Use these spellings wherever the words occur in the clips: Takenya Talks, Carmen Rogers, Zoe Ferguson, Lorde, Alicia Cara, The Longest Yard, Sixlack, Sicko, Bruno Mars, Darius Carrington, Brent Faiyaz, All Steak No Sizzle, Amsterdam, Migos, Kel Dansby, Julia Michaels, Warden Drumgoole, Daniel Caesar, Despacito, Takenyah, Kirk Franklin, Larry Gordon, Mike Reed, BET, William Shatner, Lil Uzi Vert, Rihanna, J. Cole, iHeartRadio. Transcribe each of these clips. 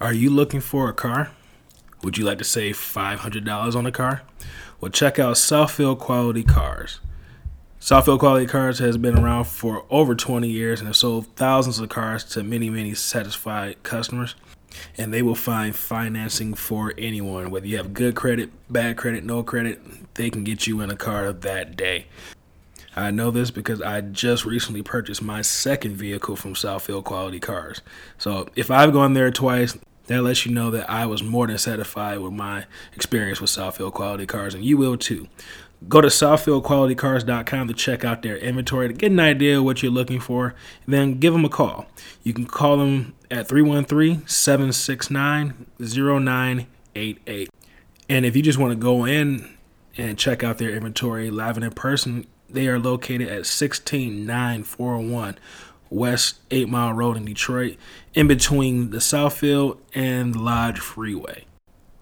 Are you looking for a car? Would you like to save $500 on a car? Well, check out Southfield Quality Cars. Southfield Quality Cars has been around for over 20 years and have sold thousands of cars to many, many satisfied customers. And they will find financing for anyone. Whether you have good credit, bad credit, no credit, they can get you in a car that day. I know this because I just recently purchased my second vehicle from Southfield Quality Cars. So if I've gone there twice, that lets you know that I was more than satisfied with my experience with Southfield Quality Cars, and you will too. Go to southfieldqualitycars.com to check out their inventory to get an idea of what you're looking for, and then give them a call. You can call them at 313-769-0988. And if you just want to go in and check out their inventory live and in person, they are located at 16941 West 8 Mile Road in Detroit, in between the Southfield and Lodge Freeway.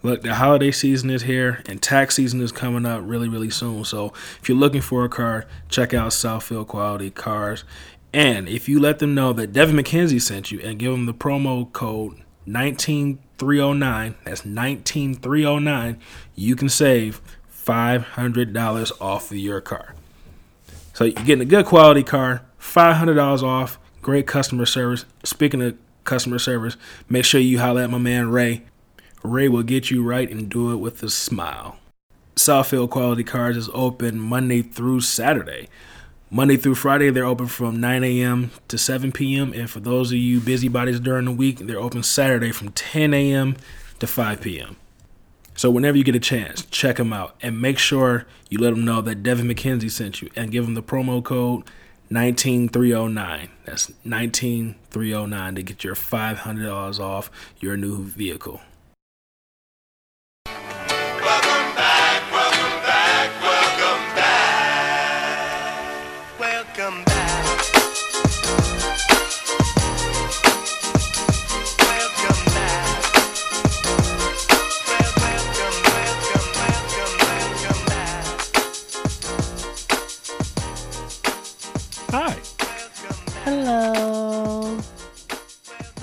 Look, the holiday season is here, and tax season is coming up really, really soon. So if you're looking for a car, check out Southfield Quality Cars. And if you let them know that Devin McKenzie sent you and give them the promo code 19309, that's 19309, you can save $500 off of your car. So you're getting a good quality car, $500 off, great customer service. Speaking of customer service, make sure you holler at my man Ray. Ray will get you right and do it with a smile. Southfield Quality Cars is open Monday through Saturday. Monday through Friday, they're open from 9 a.m. to 7 p.m. And for those of you busybodies during the week, they're open Saturday from 10 a.m. to 5 p.m. So whenever you get a chance, check them out and make sure you let them know that Devin McKenzie sent you and give them the promo code 19309. That's 19309 to get your $500 off your new vehicle.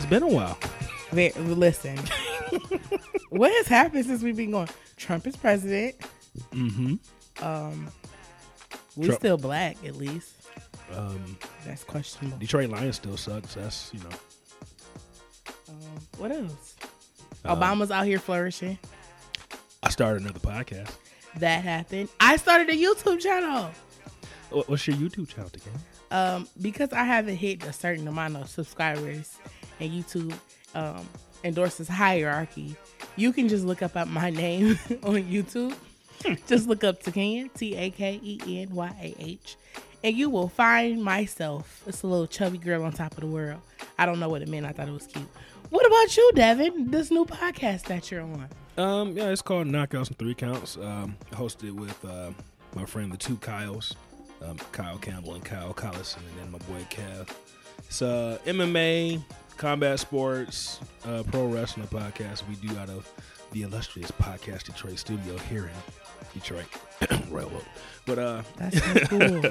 Been a while. Listen, what has happened since we've been going? Trump is president. Mm-hmm. We're still black, at least. That's questionable. Detroit Lions still sucks. That's, you know. What else? Obama's out here flourishing. I started another podcast. That happened. I started a YouTube channel. What's your YouTube channel again? Because I haven't hit a certain amount of subscribers. And YouTube endorses hierarchy. You can just look up at my name on YouTube. Just look up Takenyah, Takenyah, and you will find myself. It's a little chubby girl on top of the world. I don't know what it meant. I thought it was cute. What about you, Devin? This new podcast that you're on? Yeah, it's called Knockouts and Three Counts. Hosted with my friend the two Kyles, Kyle Campbell and Kyle Collison, and then my boy Kev. It's MMA. Combat sports, pro wrestling podcast we do out of the illustrious Podcast Detroit studio here in Detroit Railroad. But that's so cool.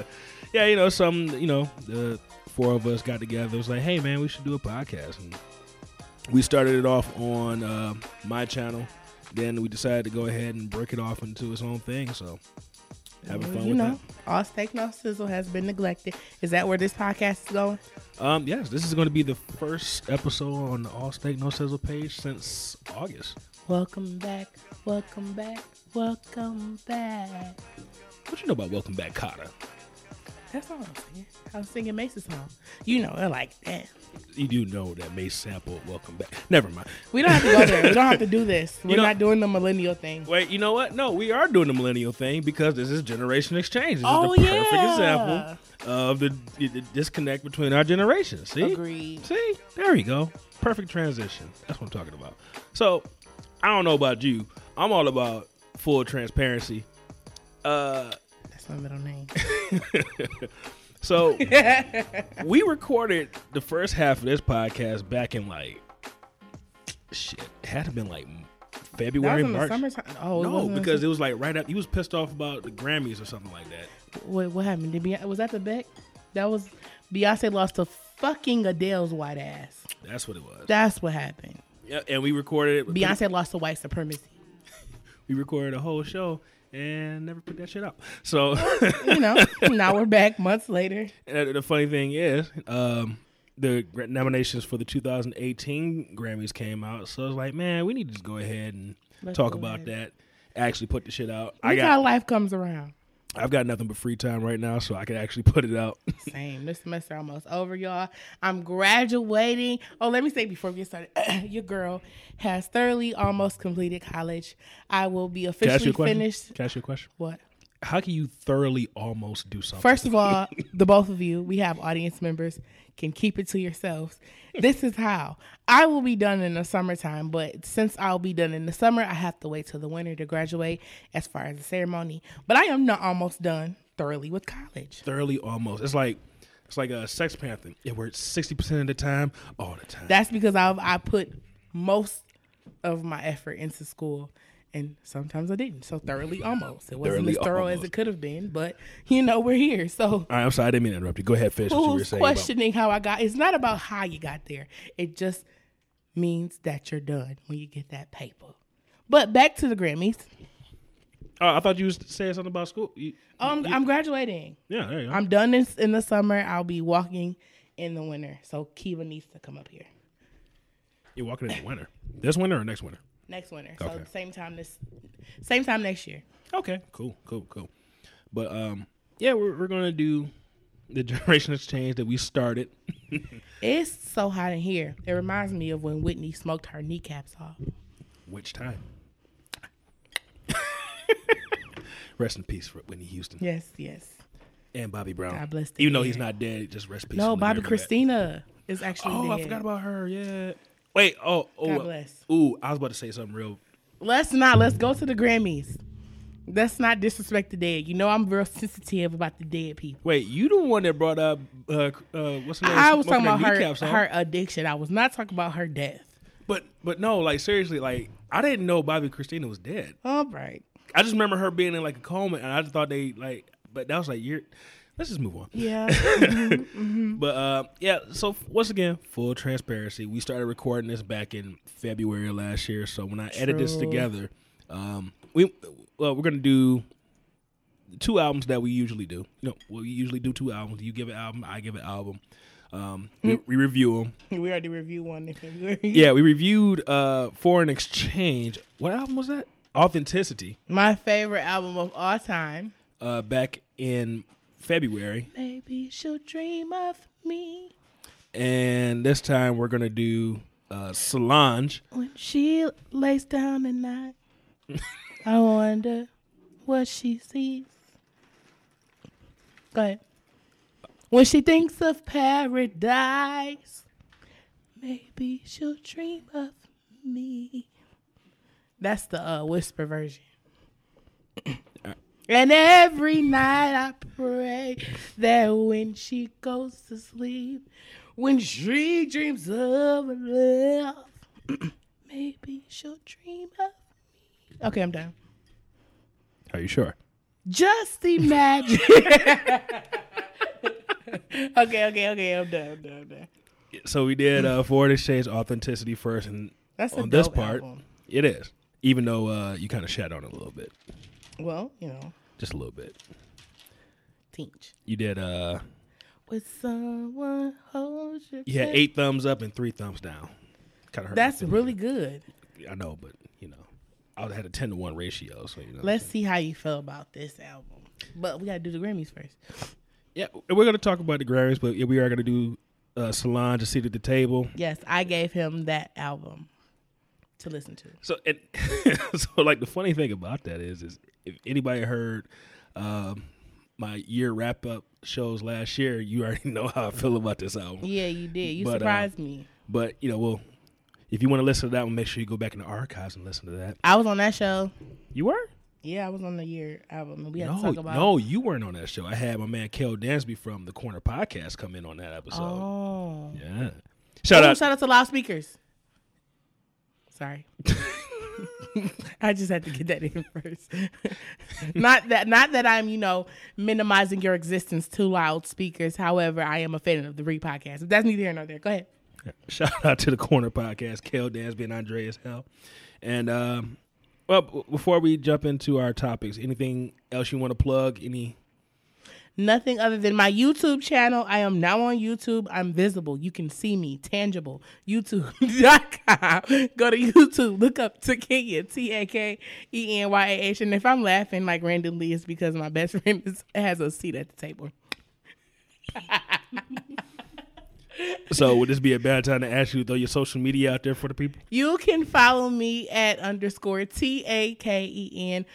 Yeah, you know, the four of us got together. It was like, hey man, we should do a podcast, and we started it off on my channel. Then we decided to go ahead and break it off into its own thing. So having fun with that. All Steak No Sizzle has been neglected. Is that where this podcast is going? Yes, this is going to be the first episode on the All Steak No Sizzle page since August. Welcome back, welcome back, welcome back. What you know about Welcome Back, Cotta? That's all I was singing. I was singing Mace's song. You know, they're like, damn. You do know that Mace sampled Welcome Back. Never mind. We don't have to go there. We don't have to do this. We're not doing the millennial thing. Wait, you know what? No, we are doing the millennial thing because this is Generation Exchange. This is the perfect example of the disconnect between our generations. See? Agreed. See? There you go. Perfect transition. That's what I'm talking about. So, I don't know about you. I'm all about full transparency. My middle name. So we recorded the first half of this podcast back in it had to been February, March. Summertime. Oh no, because it was like right up. He was pissed off about the Grammys or something like that. Wait, what happened? Was that the Beck? That was Beyonce lost to fucking Adele's white ass. That's what it was. That's what happened. And we recorded. Beyonce lost to white supremacy. We recorded a whole show and never put that shit up. So you know, now we're back months later. And the funny thing is, the nominations for the 2018 Grammys came out. So I was like, man, we need to just go ahead and talk about that. Actually put the shit out. That's how life comes around. I've got nothing but free time right now, so I can actually put it out. Same. This semester almost over, y'all. I'm graduating. Oh, let me say before we get started, your girl has thoroughly almost completed college. I will be officially finished. Can I ask you a question? What? How can you thoroughly almost do something? First of all, the both of you, we have audience members, can keep it to yourselves. This is how. I will be done in the summertime, but since I'll be done in the summer, I have to wait till the winter to graduate as far as the ceremony. But I am not almost done thoroughly with college. Thoroughly almost. It's like a Sex Panther. It works 60% of the time, all the time. That's because I put most of my effort into school. And sometimes I didn't. So thoroughly almost. It wasn't thoroughly as thorough almost as it could have been, but you know, we're here. So all right, I'm sorry, I didn't mean to interrupt you. Go ahead, Fish. Who's what you were saying questioning about how I got? It's not about how you got there. It just means that you're done when you get that paper. But back to the Grammys. I thought you was saying something about school. I'm graduating. Yeah, there you go. I'm done this in the summer. I'll be walking in the winter. So Kiva needs to come up here. You're walking in the winter. This winter or next winter? Next winter. Okay. So same time next year. Okay. Cool. But yeah, we're gonna do the Generation Exchange that we started. It's so hot in here. It reminds me of when Whitney smoked her kneecaps off. Which time? Rest in peace, Whitney Houston. Yes. And Bobby Brown. God bless them. Even though he's not dead, just rest in peace. No, Bobby Christina is actually dead. Oh, I forgot about her, yeah. Wait, God bless. Ooh, I was about to say something real. Let's go to the Grammys. Let's not disrespect the dead. You know I'm real sensitive about the dead people. Wait, you the one that brought up, what's her name? I was talking about her addiction. I was not talking about her death. But no, like seriously, like I didn't know Bobby Christina was dead. All right. I just remember her being in like a coma and I just thought they like, but that was like, let's just move on. Yeah. Mm-hmm. But, yeah, so once again, full transparency. We started recording this back in February of last year. So when I edit this together, we're going to do two albums that we usually do. You know, we usually do two albums. You give an album, I give an album. We review them. We already reviewed one in February. Yeah, we reviewed Foreign Exchange. What album was that? Authenticity. My favorite album of all time. Back in February. Maybe she'll dream of me. And this time we're gonna do Solange. When she lays down at night, I wonder what she sees. Go ahead. When she thinks of paradise, maybe she'll dream of me. That's the whisper version. And every night I pray that when she goes to sleep, when she dreams of love, maybe she'll dream of me. Okay, I'm done. Are you sure? Just imagine. Okay, I'm done. So we did Foreign Exchange, Authenticity first, and that's on this part, album. It is. Even though you kind of shat on it a little bit. Well, you know. Just a little bit. Teach. You did, With someone holds your You head. Had 8 thumbs up and 3 thumbs down. Kind of hurt. That's really good. I know, but, you know, I had a 10-to-1 ratio, so, you know. Let's see how you feel about this album. But we got to do the Grammys first. Yeah, we're going to talk about the Grammys, but we are going to do Solange, A Seat at the Table. Yes, I gave him that album to listen to. So, like, the funny thing about that is if anybody heard my year wrap-up shows last year, you already know how I feel about this album. Yeah, you did. You surprised me. But, you know, well, if you want to listen to that one, make sure you go back in the archives and listen to that. I was on that show. You were? Yeah, I was on the year album. We had to talk about it. You weren't on that show. I had my man Kel Dansby from the Corner Podcast come in on that episode. Oh. Yeah. Shout out to Loud Speakers. Sorry. I just had to get that in first. Not that I'm, you know, minimizing your existence to Loud Speakers. However, I am a fan of the Re Podcast. If that's neither here nor there, go ahead. Shout out to the Corner Podcast, Kel Dansby and Andreas Hell. And well, before we jump into our topics, anything else you want to plug? Nothing other than my YouTube channel. I am now on YouTube. I'm visible. You can see me. Tangible. YouTube.com. Go to YouTube. Look up Takenyah, T-A-K-E-N-Y-A-H. And if I'm laughing like randomly, it's because my best friend has a seat at the table. So would this be a bad time to ask you to throw your social media out there for the people? You can follow me at _ Takenyah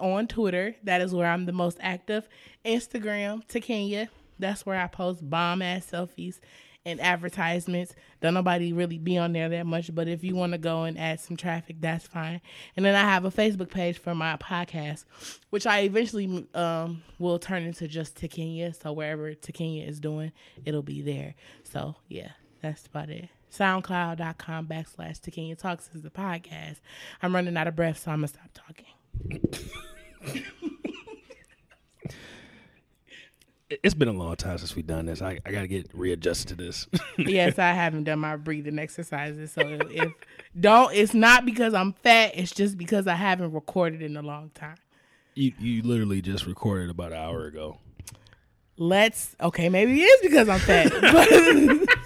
on Twitter. That is where I'm the most active. Instagram, Takenyah. That's where I post bomb-ass selfies and advertisements. Don't nobody really be on there that much, but if you want to go and add some traffic, that's fine. And then I have a Facebook page for my podcast, which I eventually will turn into just Takenyah. So wherever Takenyah is doing, it'll be there. So yeah, that's about it. SoundCloud.com/ Takenya Talks is the podcast. I'm running out of breath, so I'm going to stop talking. It's been a long time since we've done this. I got to get readjusted to this. Yes, I haven't done my breathing exercises. So it's not because I'm fat. It's just because I haven't recorded in a long time. You literally just recorded about an hour ago. Okay, maybe it is because I'm fat.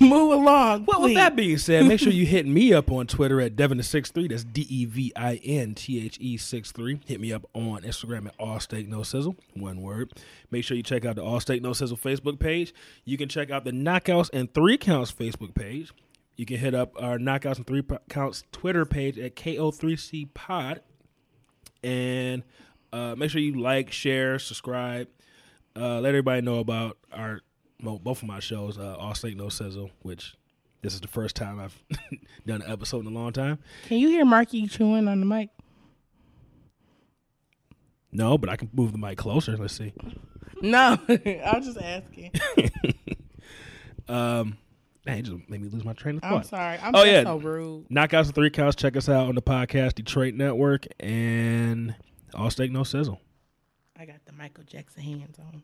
Move along. Well, with that being said, make sure you hit me up on Twitter at Devin63. That's DEVINTHE63. Hit me up on Instagram at All Steak No Sizzle. One word. Make sure you check out the All Steak No Sizzle Facebook page. You can check out the Knockouts and Three Counts Facebook page. You can hit up our Knockouts and Three Counts Twitter page at KO3C Pod. And make sure you like, share, subscribe. Let everybody know about our both of my shows, All Steak No Sizzle, which this is the first time I've done an episode in a long time. Can you hear Marky chewing on the mic? No, but I can move the mic closer. Let's see. No, I'm just asking. That just made me lose my train of thought. I'm sorry. So rude. Knockouts and Three Counts. Check us out on the Podcast Detroit Network and All Steak No Sizzle. I got the Michael Jackson hands on.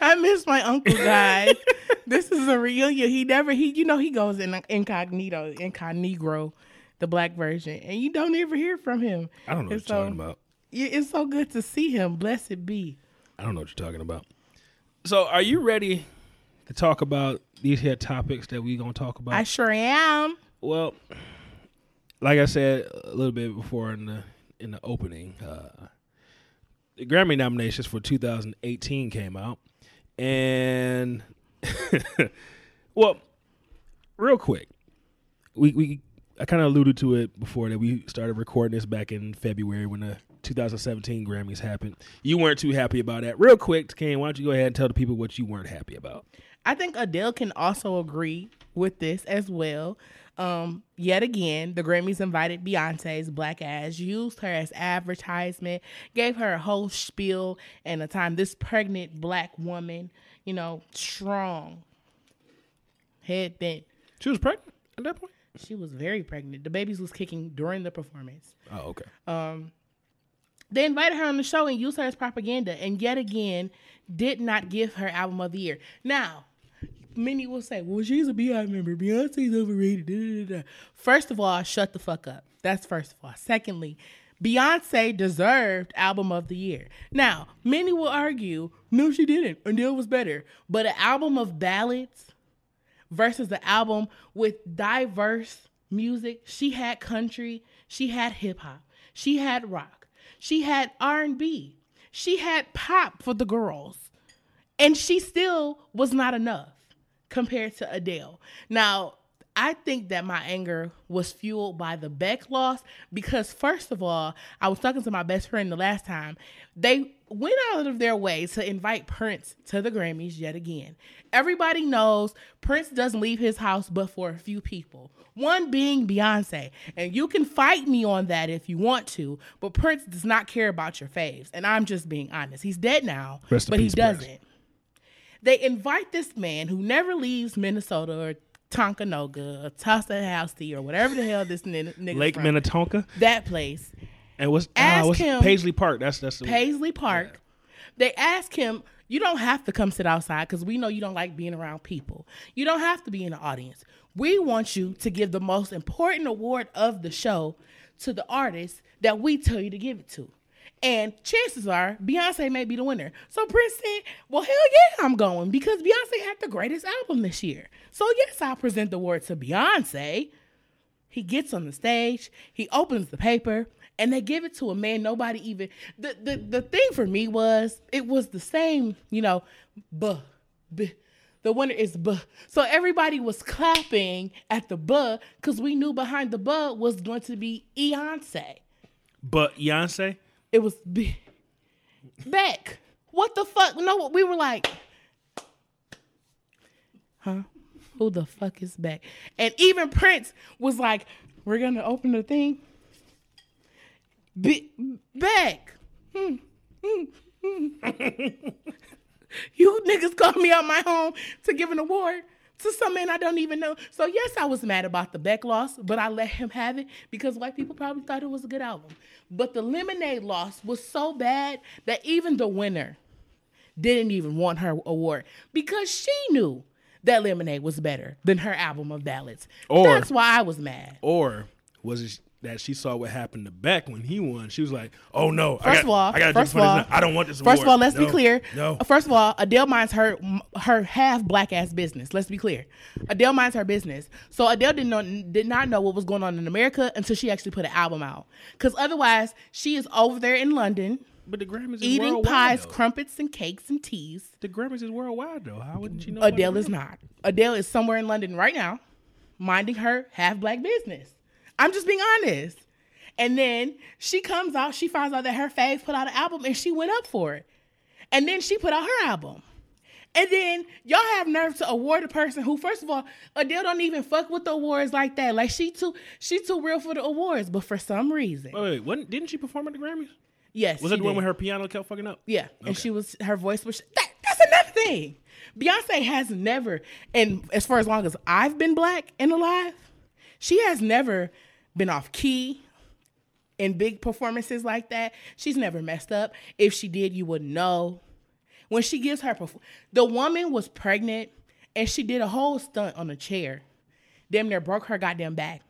I miss my uncle, guys. This is a reunion. He goes in incognito, the black version, and you don't ever hear from him. I don't know what you're talking about. It's so good to see him. Blessed be. I don't know what you're talking about. So, are you ready to talk about these here topics that we're gonna talk about? I sure am. Well, like I said a little bit before in the opening, the Grammy nominations for 2018 came out, and well, real quick, I kind of alluded to it before that we started recording this back in February when the 2017 Grammys happened. You weren't too happy about that. Real quick, Takenya, why don't you go ahead and tell the people what you weren't happy about? I think Adele can also agree with this as well. Yet again, the Grammys invited Beyonce's black ass, used her as advertisement, gave her a whole spiel and a time. This pregnant black woman, strong, head bent. She was pregnant at that point? She was very pregnant. The babies was kicking during the performance. Oh, okay. They invited her on the show and used her as propaganda, and yet again, did not give her Album of the Year. Now, many will say, well, she's a B.I. member. Beyonce's overrated. First of all, shut the fuck up. That's first of all. Secondly, Beyonce deserved Album of the Year. Now, many will argue, no, she didn't. Adele was better. But an album of ballads versus the album with diverse music. She had country. She had hip hop. She had rock. She had R&B. She had pop for the girls. And she still was not enough compared to Adele. Now, I think that my anger was fueled by the Beck loss because, first of all, I was talking to my best friend the last time. They went out of their way to invite Prince to the Grammys yet again. Everybody knows Prince doesn't leave his house but for a few people, one being Beyonce. And you can fight me on that if you want to, but Prince does not care about your faves. And I'm just being honest. He's dead now, but he doesn't. They invite this man who never leaves Minnesota or Tonkanoga or Tallahassee or whatever the hell this nigga Lake from, Minnetonka? That place. And what's Paisley Park? That's the Paisley Park. Yeah. They asked him, you don't have to come sit outside because we know you don't like being around people. You don't have to be in the audience. We want you to give the most important award of the show to the artist that we tell you to give it to. And chances are Beyonce may be the winner. So Prince said, well, hell yeah, I'm going because Beyonce had the greatest album this year. So yes, I'll present the award to Beyonce. He gets on the stage. He opens the paper. And they give it to a man nobody even... The thing for me was, it was the same, the winner is buh. So everybody was clapping at the buh because we knew behind the buh was going to be Beyonce. But Beyonce? It was Beck. What the fuck? No, we were like... Huh? Who the fuck is Beck? And even Prince was like, we're going to open the thing... Beck. You niggas called me out my home to give an award to some man I don't even know. So yes, I was mad about the Beck loss, but I let him have it because white people probably thought it was a good album. But the Lemonade loss was so bad that even the winner didn't even want her award because she knew that Lemonade was better than her album of ballads. That's why I was mad. Or was it... that she saw what happened to Beck when he won. She was like, oh no. I don't want this award. First of all, let's be clear. No. First of all, Adele minds her half black ass business. Let's be clear. Adele minds her business. So Adele did not know what was going on in America until she actually put an album out. Because otherwise, she is over there in London. But the Grammys is eating worldwide, pies, though. Crumpets, and cakes and teas. The Grammys is worldwide though. How wouldn't you know? Adele is not. Adele is somewhere in London right now, minding her half black business. I'm just being honest. And then she comes out, she finds out that her fave put out an album and she went up for it. And then she put out her album. And then y'all have nerve to award a person who, first of all, Adele don't even fuck with the awards like that. Like she too real for the awards, but for some reason. Wait, didn't she perform at the Grammys? Yes. Was it the one when her piano kept fucking up? Yeah. Okay. And that's another thing. Beyonce has never, and as far as long as I've been black and alive, she has never been off key in big performances like that. She's never messed up. If she did, you would know. When she gives her the woman was pregnant and she did a whole stunt on a chair. Damn near broke her goddamn back.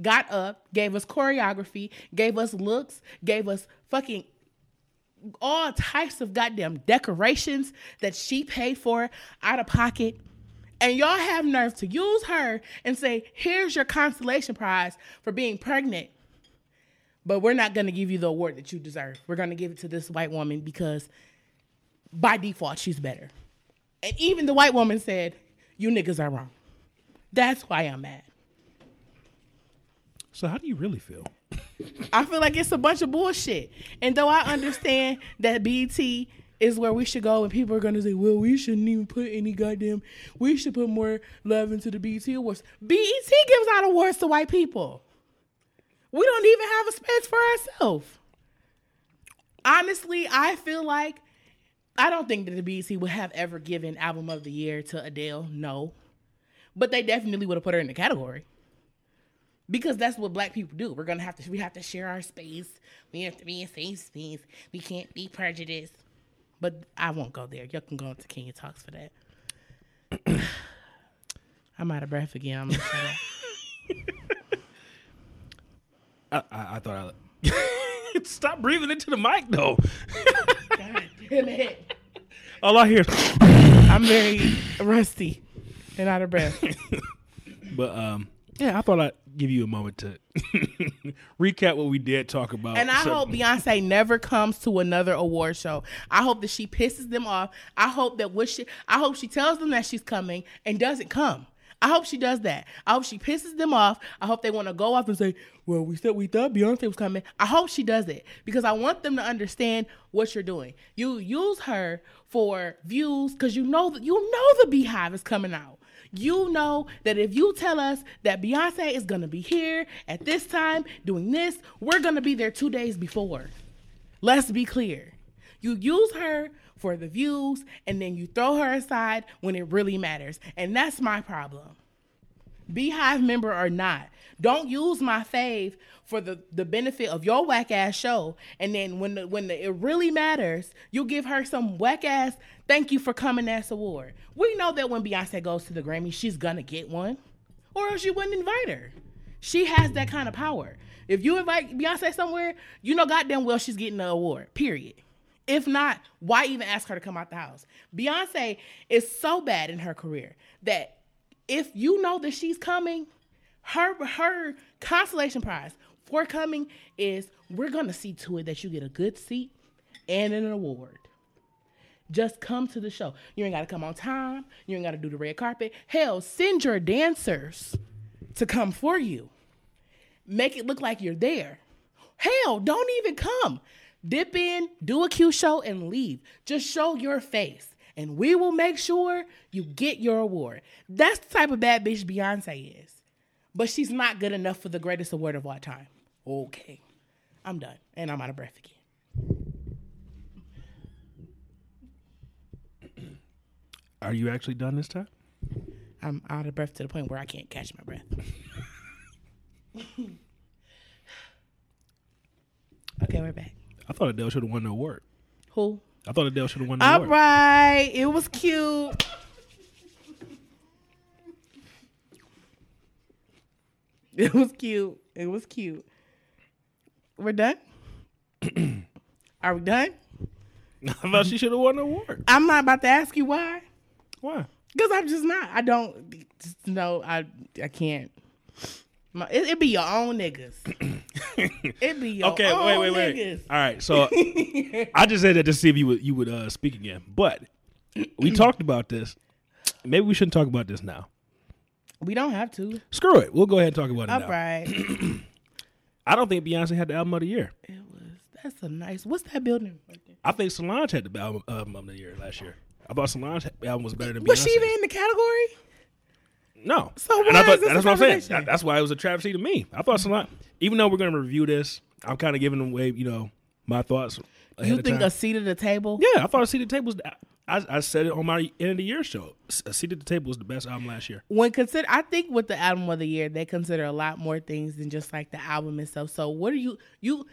Got up, gave us choreography, gave us looks, gave us fucking all types of goddamn decorations that she paid for out of pocket. And y'all have nerve to use her and say, here's your consolation prize for being pregnant. But we're not going to give you the award that you deserve. We're going to give it to this white woman because by default, she's better. And even the white woman said, you niggas are wrong. That's why I'm mad. So how do you really feel? I feel like it's a bunch of bullshit. And though I understand that BET... is where we should go, and people are going to say, well, we shouldn't even put any goddamn, we should put more love into the BET Awards. BET gives out awards to white people. We don't even have a space for ourselves. Honestly, I feel like, I don't think that the BET would have ever given Album of the Year to Adele, no. But they definitely would have put her in the category. Because that's what black people do. We're going to we have to share our space. We have to be in safe space. We can't be prejudiced. But I won't go there. Y'all can go on to Takenya Talks for that. I'm out of breath again. I'm gonna shut up. I thought I... Stop breathing into the mic, though. God damn it. All I hear I'm very rusty and out of breath. But, yeah, I thought I'd give you a moment to recap what we did talk about. And I hope Beyonce never comes to another award show. I hope that she pisses them off. I hope she tells them that she's coming and doesn't come. I hope she does that. I hope she pisses them off. I hope they want to go off and say, well, we thought Beyonce was coming. I hope she does it because I want them to understand what you're doing. You use her for views because you know the Beehive is coming out. You know that if you tell us that Beyonce is going to be here at this time doing this, we're going to be there 2 days before. Let's be clear. You use her for the views, and then you throw her aside when it really matters. And that's my problem. Beehive member or not. Don't use my fave for the benefit of your whack ass show. And then when it really matters, you give her some whack ass thank you for coming ass award. We know that when Beyonce goes to the Grammy, she's gonna get one, or else you wouldn't invite her. She has that kind of power. If you invite Beyonce somewhere, you know goddamn well she's getting an award, period. If not, why even ask her to come out the house? Beyonce is so bad in her career that if you know that she's coming, her consolation prize for coming is we're going to see to it that you get a good seat and an award. Just come to the show. You ain't got to come on time. You ain't got to do the red carpet. Hell, send your dancers to come for you. Make it look like you're there. Hell, don't even come. Dip in, do a cute show, and leave. Just show your face, and we will make sure you get your award. That's the type of bad bitch Beyonce is. But she's not good enough for the greatest award of all time. Okay. I'm done, and I'm out of breath again. Are you actually done this time? I'm out of breath to the point where I can't catch my breath. Okay, we're back. I thought Adele should have won the award. Who? I thought Adele should have won the award. All right. It was cute. It was cute. It was cute. We're done? Are we done? I thought she should have won the award. I'm not about to ask you why. Why? Because I'm just not. I don't. No, I can't. It be your own niggas. It be your okay, own wait. Niggas. All right, so I just said that to see if you would speak again. But we talked about this. Maybe we shouldn't talk about this now. We don't have to. Screw it. We'll go ahead and talk about it now. All right. I don't think Beyonce had the album of the year. It was. That's a nice. What's that building? Right there? I think Solange had the album of the year last year. I thought Solange's album was better than Beyonce. Was she even in the category? No. So why is this that's what I'm saying. That's why it was a travesty to me. I thought Solange, even though we're going to review this, I'm kind of giving away, my thoughts ahead You think of time. A seat at the table? Yeah, I thought a seat at the table was, I said it on my end of the year show. A seat at the table was the best album last year. I think with the album of the year, they consider a lot more things than just like the album itself. So what are you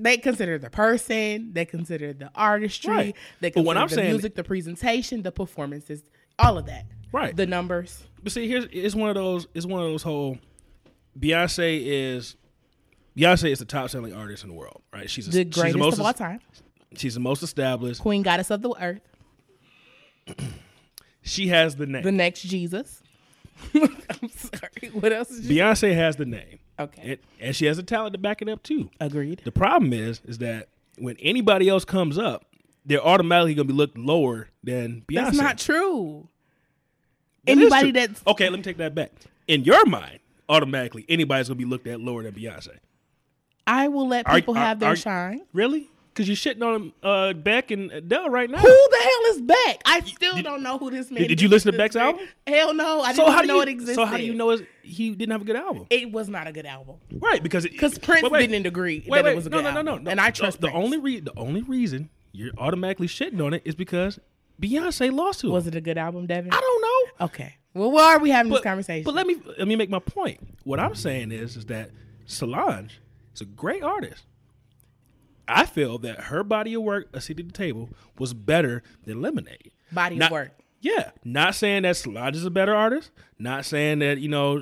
they consider the person, they consider the artistry, right. They consider music, the presentation, the performances, all of that. Right. The numbers. But see, it's one of those whole Beyonce is the top selling artist in the world, right? She's the greatest of all time. She's the most established. Queen goddess of the earth. She has the name. The next Jesus. I'm sorry. What else is Beyonce has the name. Okay. And she has the talent to back it up too. Agreed. The problem is that when anybody else comes up, they're automatically gonna be looked lower than Beyonce. That's not true. Anybody that's okay, let me take that back. In your mind, automatically, anybody's gonna be looked at lower than Beyonce. I will let people have their shine. Really? Because you're shitting on Beck and Adele right now. Who the hell is Beck? I still don't know who this man is. Did you listen to Beck's album? Hell no, I didn't know it existed. So how do you know he didn't have a good album? It was not a good album, right? Because Prince didn't agree that it was a good album. No. And I trust Prince. The only reason you're automatically shitting on it is because Beyonce lost to him. Was it a good album, Devin? I don't know. Okay. Well, why are we having this conversation? But let me make my point. What I'm saying is that Solange is a great artist. I feel that her body of work, A Seat at the Table, was better than Lemonade. Body of work. Yeah. Not saying that Solange is a better artist. Not saying that,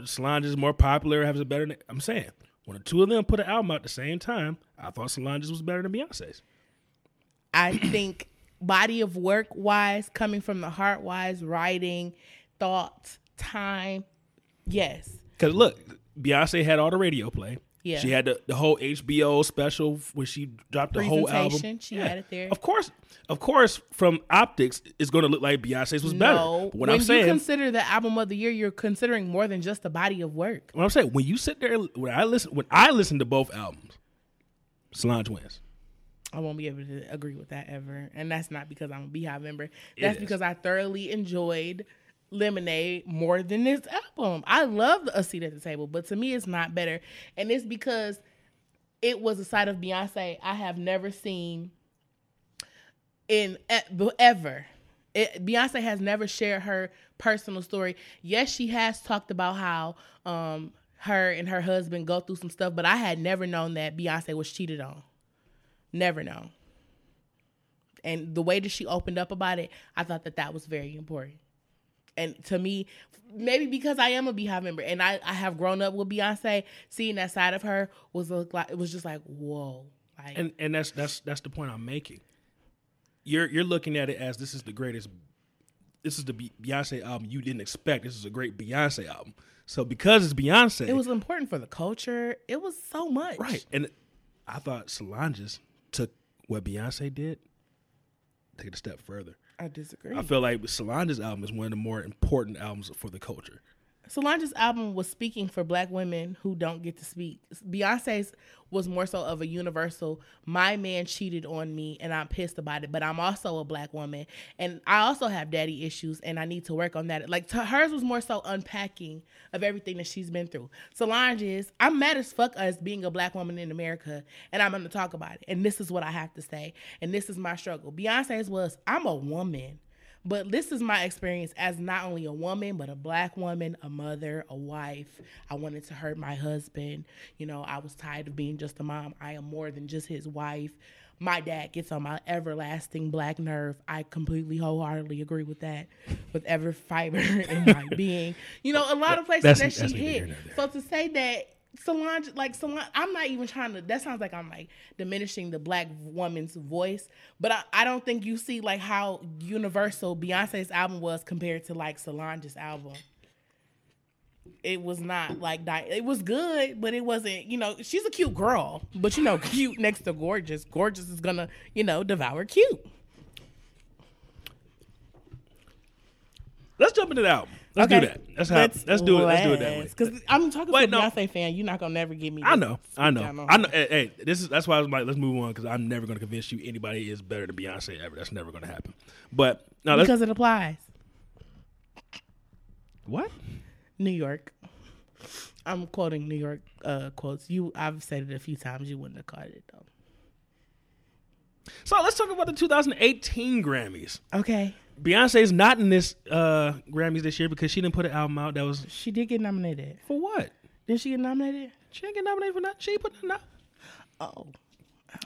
Solange is more popular, has a better name. I'm saying when the two of them put an album out at the same time, I thought Solange's was better than Beyonce's. I think body of work wise, coming from the heart wise, writing, thoughts, time, yes. Because look, Beyonce had all the radio play. Yeah. She had the whole HBO special where she dropped the whole album. She had it there. Of course, from optics, it's going to look like Beyonce's was better. But when you consider the album of the year, you're considering more than just the body of work. What I'm saying, when you sit there, when I listen to both albums, Solange wins. I won't be able to agree with that ever. And that's not because I'm a Beehive member. That's because I thoroughly enjoyed Lemonade more than this album. I love A Seat at the Table, but to me it's not better. And it's because it was a side of Beyonce I have never seen in ever. Beyonce has never shared her personal story. Yes, she has talked about how her and her husband go through some stuff, but I had never known that Beyonce was cheated on. Never known. And the way that she opened up about it, I thought that that was very important. And to me, maybe because I am a Beehive member and I have grown up with Beyonce, seeing that side of her was just like, whoa. Like, and that's the point I'm making. You're looking at it as this is the greatest. This is the Beyonce album you didn't expect. This is a great Beyonce album. So because it's Beyonce, it was important for the culture. It was so much, right? And I thought Solange took what Beyonce did, take it a step further. I disagree. I feel like Solange's album is one of the more important albums for the culture. Solange's album was speaking for black women who don't get to speak. Beyonce's was more so of a universal, my man cheated on me and I'm pissed about it, but I'm also a black woman and I also have daddy issues and I need to work on that. Like hers was more so unpacking of everything that she's been through. Solange's, I'm mad as fuck as being a black woman in America and I'm going to talk about it. And this is what I have to say. And this is my struggle. Beyonce's was, I'm a woman. But this is my experience as not only a woman, but a black woman, a mother, a wife. I wanted to hurt my husband. You know, I was tired of being just a mom. I am more than just his wife. My dad gets on my everlasting black nerve. I completely wholeheartedly agree with that, with every fiber in my being. You know, a lot of places that she hit. So to say that Solange, I'm not even trying to, that sounds like I'm like diminishing the black woman's voice, but I don't think you see like how universal Beyonce's album was compared to like Solange's album. It was not like that. It was good, but it wasn't, you know, she's a cute girl, but you know, cute next to gorgeous. Gorgeous is gonna, you know, devour cute. Let's jump into the album. Let's do that. Let's do it that way. Because I'm talking to a Beyonce fan. You're not gonna never get me. I know. Hey, that's why I was like, let's move on because I'm never gonna convince you anybody is better than Beyonce ever. That's never gonna happen. But no, because it applies. What? New York. I'm quoting New York quotes. I've said it a few times. You wouldn't have caught it though. So let's talk about the 2018 Grammys. Okay. Beyonce's not in this Grammys this year because she didn't put an album out. She did get nominated. For what? Did she get nominated? She didn't get nominated for nothing. She ain't put nothing out. Oh.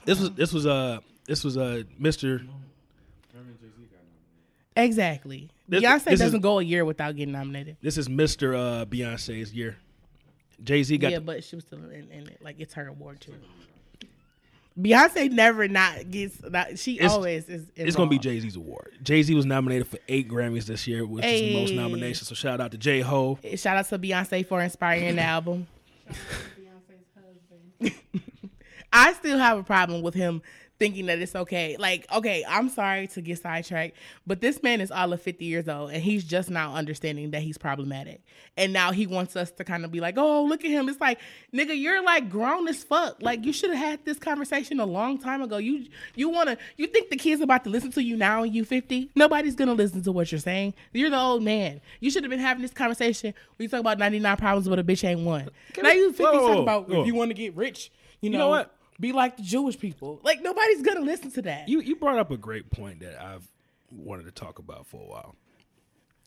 This was Mr. Herman Jay-Z got nominated. Exactly. Beyonce doesn't go a year without getting nominated. This is Mr. Beyonce's year. Jay-Z got. Yeah, but she was still in it. Like it's her award too. Beyonce never not gets. Always is involved. It's gonna be Jay-Z's award. Jay-Z was nominated for 8 Grammys this year, which is the most nominations. So shout out to J-Ho. Shout out to Beyonce for inspiring the album. Shout out to Beyonce's husband. I still have a problem with him thinking that it's okay. Like, okay, I'm sorry to get sidetracked, but this man is all of 50 years old and he's just now understanding that he's problematic. And now he wants us to kind of be like, oh, look at him. It's like, nigga, you're like grown as fuck. Like you should have had this conversation a long time ago. You think the kid's about to listen to you now and you 50? Nobody's going to listen to what you're saying. You're the old man. You should have been having this conversation when you talk about 99 problems but a bitch ain't one. Now you 50 talking about if you want to get rich, you know what? Be like the Jewish people. Like, nobody's going to listen to that. You brought up a great point that I've wanted to talk about for a while.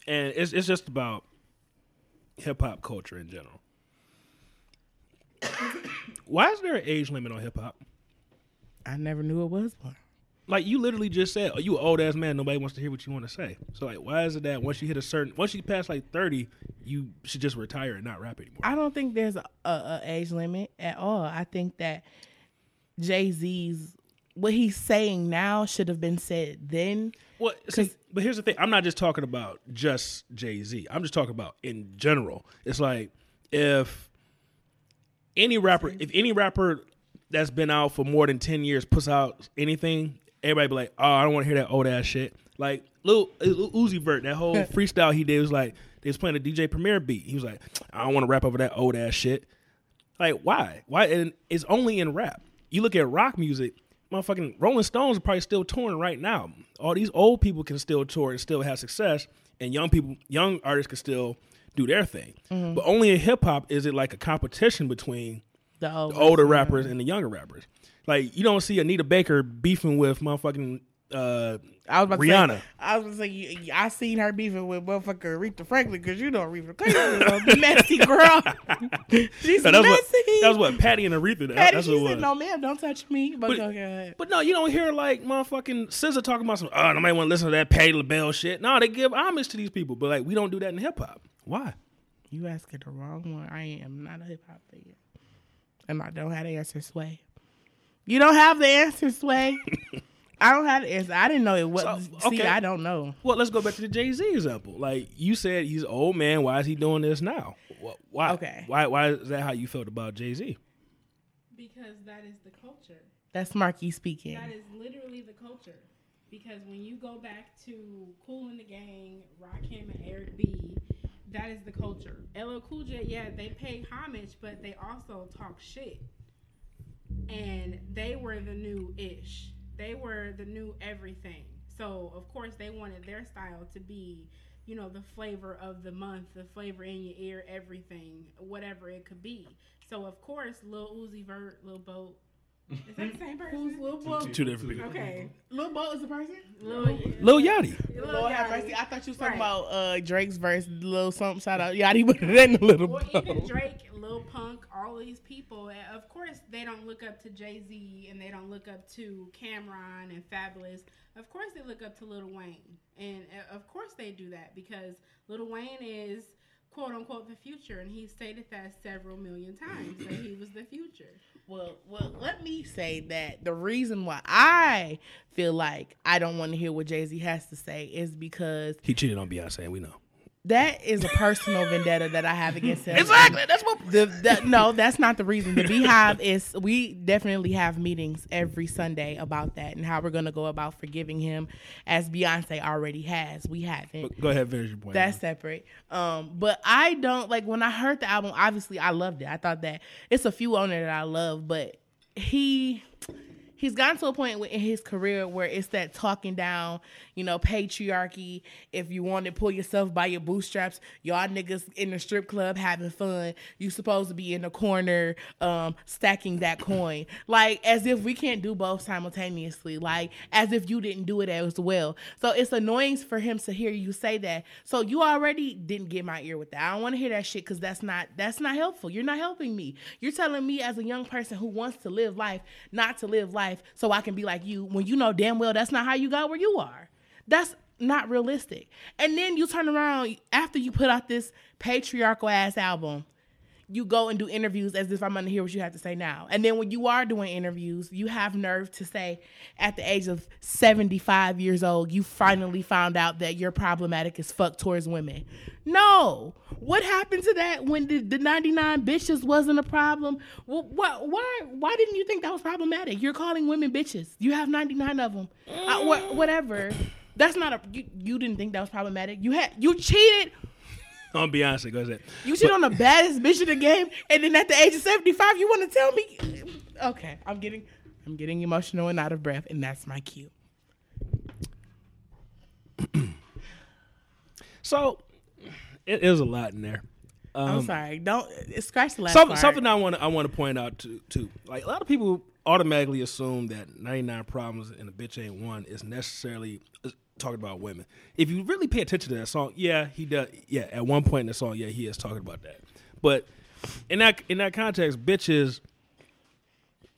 And it's just about hip-hop culture in general. Why is there an age limit on hip-hop? I never knew it was one. Like, you literally just said, oh, you an old-ass man, nobody wants to hear what you want to say. So, like, why is it that once you pass, like, 30, you should just retire and not rap anymore? I don't think there's an age limit at all. I think that Jay-Z's what he's saying now should have been said then. Well, see, but here's the thing. I'm not just talking about just Jay-Z. I'm just talking about in general. It's like if any rapper that's been out for more than 10 years puts out anything, everybody be like, oh, I don't want to hear that old ass shit. Like Lil Uzi Vert, that whole freestyle he did was like, they was playing a DJ Premier beat. He was like, I don't want to rap over that old ass shit. Like, why? Why? And it's only in rap. You look at rock music, motherfucking Rolling Stones are probably still touring right now. All these old people can still tour and still have success, and young artists can still do their thing. Mm-hmm. But only in hip-hop is it like a competition between the older rappers and the younger rappers. Like, you don't see Anita Baker beefing with motherfucking I was about Rihanna. To say, I was going to say, I seen her beefing with motherfucker Aretha Franklin, because you know Aretha Franklin is a messy girl. She's no, that's messy. That was what Patty and Aretha. That's what it was. Said, no, ma'am, don't touch me. But, okay. But no, you don't hear like motherfucking Scissor talking about some, oh, nobody want to listen to that Patti LaBelle shit. No, they give homage to these people, but like we don't do that in hip hop. Why? You asking the wrong one. I am not a hip hop fan, and I don't have the answer, Sway. You don't have the answer, Sway. I don't have it. I didn't know it was. So, okay. See, I don't know. Well, let's go back to the Jay-Z example. Like you said, he's an old man. Why is he doing this now? Why? Okay. Why is that how you felt about Jay-Z? Because that is the culture. That's Marky speaking. That is literally the culture. Because when you go back to Kool and the Gang, Rakim and Eric B., that is the culture. LL Cool J, yeah, they pay homage, but they also talk shit. And they were the new ish. They were the new everything. So, of course, they wanted their style to be, you know, the flavor of the month, the flavor in your ear, everything, whatever it could be. So, of course, Lil Uzi Vert, Lil Boat. Is that the same person? Who's Lil Boat? Two different people. Okay. Lil Boat is the person? Lil Yachty. Lord have mercy. I thought you was talking about Drake's verse, Lil something, shout out Yachty, but it ain't Lil Boat. Or even Drake, Lil Punk, all these people. Of course, they don't look up to Jay-Z and they don't look up to Cameron and Fabulous. Of course, they look up to Lil Wayne. And of course, they do that because Lil Wayne is, quote unquote, the future. And he stated that several million times that he was the future. Well, let me say that the reason why I feel like I don't want to hear what Jay-Z has to say is because he cheated on Beyonce, and we know. That is a personal vendetta that I have against him. Exactly. That's what. No, that's not the reason. The Beehive is, we definitely have meetings every Sunday about that and how we're going to go about forgiving him, as Beyonce already has. We haven't. Go ahead, finish your point. That's separate. But I don't, like, when I heard the album, obviously I loved it. I thought that it's a few on it that I love, but he's gotten to a point in his career where it's that talking down, you know, patriarchy. If you want to pull yourself by your bootstraps, y'all niggas in the strip club having fun. You supposed to be in the corner stacking that coin. Like, as if we can't do both simultaneously. Like, as if you didn't do it as well. So it's annoying for him to hear you say that. So you already didn't get my ear with that. I don't want to hear that shit because that's not helpful. You're not helping me. You're telling me as a young person who wants to live life, not to live life, so I can be like you, when you know damn well that's not how you got where you are. That's not realistic. And then you turn around after you put out this patriarchal ass album, you go and do interviews as if I'm going to hear what you have to say now. And then when you are doing interviews, you have nerve to say at the age of 75 years old, you finally found out that you're problematic as fuck towards women. No. What happened to that when the 99 bitches wasn't a problem? Well, why didn't you think that was problematic? You're calling women bitches. You have 99 of them. Whatever. That's not you didn't think that was problematic. You cheated on Beyonce, go ahead. You shit on the baddest bitch in the game, and then at the age of 75, you want to tell me? Okay, I'm getting emotional and out of breath, and that's my cue. So, it is a lot in there. I'm sorry. Don't scratch the last part. Something I want to point out too. Like, a lot of people automatically assume that 99 problems and a bitch ain't one is necessarily talking about women. If you really pay attention to that song, yeah, he does. Yeah, at one point in the song, yeah, he is talking about that. But in that context, bitches,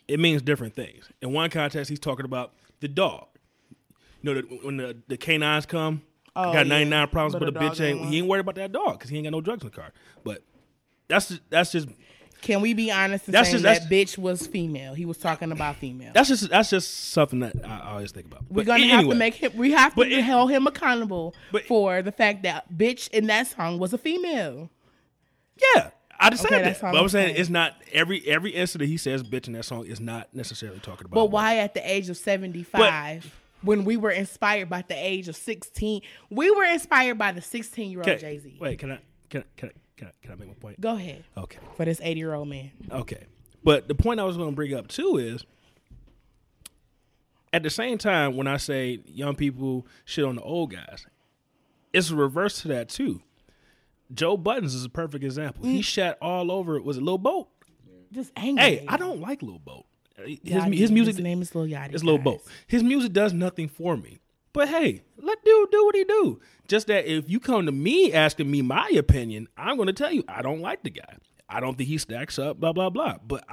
it means different things. In one context, he's talking about the dog. You know, when the canines come, got 99 problems, but a bitch ain't. He ain't worried about that dog because he ain't got no drugs in the car. But that's just. Can we be honest? That bitch was female. He was talking about female. That's just something that I always think about. We're gonna have to make him. We have to hold him accountable for the fact that bitch in that song was a female. Yeah, I just said that. But I'm saying it's not every incident he says bitch in that song is not necessarily talking about. But why at the age of 75? When we were inspired by the age of 16, we were inspired by the 16-year-old Jay-Z. Wait, can I make my point? Go ahead. Okay. For this 80-year-old man. Okay. But the point I was going to bring up, too, is at the same time, when I say young people shit on the old guys, it's a reverse to that, too. Joe Buttons is a perfect example. He shat all over, was it Lil Boat? Just angry. Hey, I don't like Lil Boat. His music. His name is Lil Yachty. It's Lil Bo. His music does nothing for me. But hey, let dude do what he do. Just that if you come to me asking me my opinion, I'm going to tell you I don't like the guy. I don't think he stacks up. Blah blah blah. But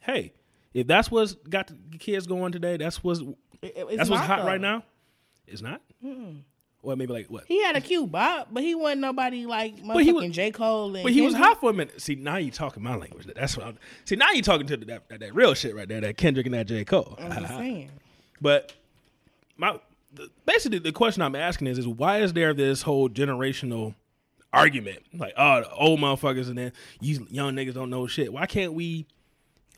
hey, if that's what's got the kids going today, that's what's hot right now. It's not. Mm-mm. Well, maybe like what? He had a cute bop, but he wasn't nobody like motherfucking J. Cole. And but he was hot for a minute. See, now you talking my language. That's what. See, now you talking to that real shit right there. That Kendrick and that J. Cole. I'm just saying. But basically the question I'm asking is why is there this whole generational argument? Like, oh, the old motherfuckers and then you young niggas don't know shit. Why can't we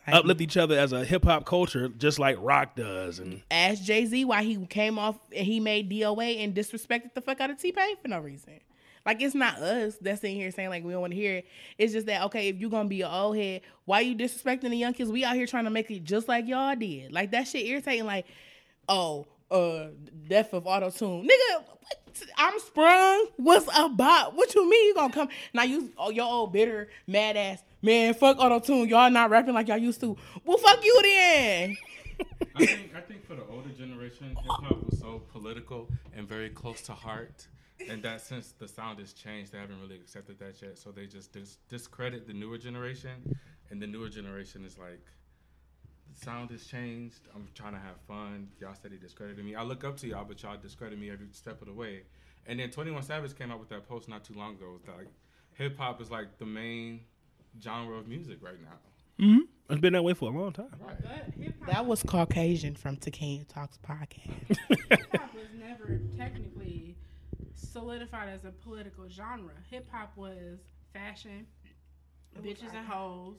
uplift each other as a hip hop culture, just like rock does? And ask Jay-Z why he came off and he made DOA and disrespected the fuck out of T-Pain for no reason. Like, it's not us that's in here saying like we don't want to hear it. It's just that, okay, if you're gonna be an old head, why you disrespecting the young kids? We out here trying to make it just like y'all did. Like, that shit irritating. Like, oh, death of auto tune, nigga. What? I'm sprung. What's about? What you mean you gonna come now? Your old bitter mad ass. Man, fuck auto-tune. Y'all not rapping like y'all used to. Well, fuck you then. I think for the older generation, hip-hop was so political and very close to heart. And that since the sound has changed, they haven't really accepted that yet. So they just discredit the newer generation. And the newer generation is like, the sound has changed. I'm trying to have fun. Y'all said he discredited me. I look up to y'all, but y'all discredit me every step of the way. And then 21 Savage came out with that post not too long ago. It was like, hip-hop is like the main genre of music right now. Mm-hmm. It's been that way for a long time. Right. That was Caucasian from Takenya Talks podcast. Hip-hop was never technically solidified as a political genre. Hip-hop was fashion, bitches and hoes,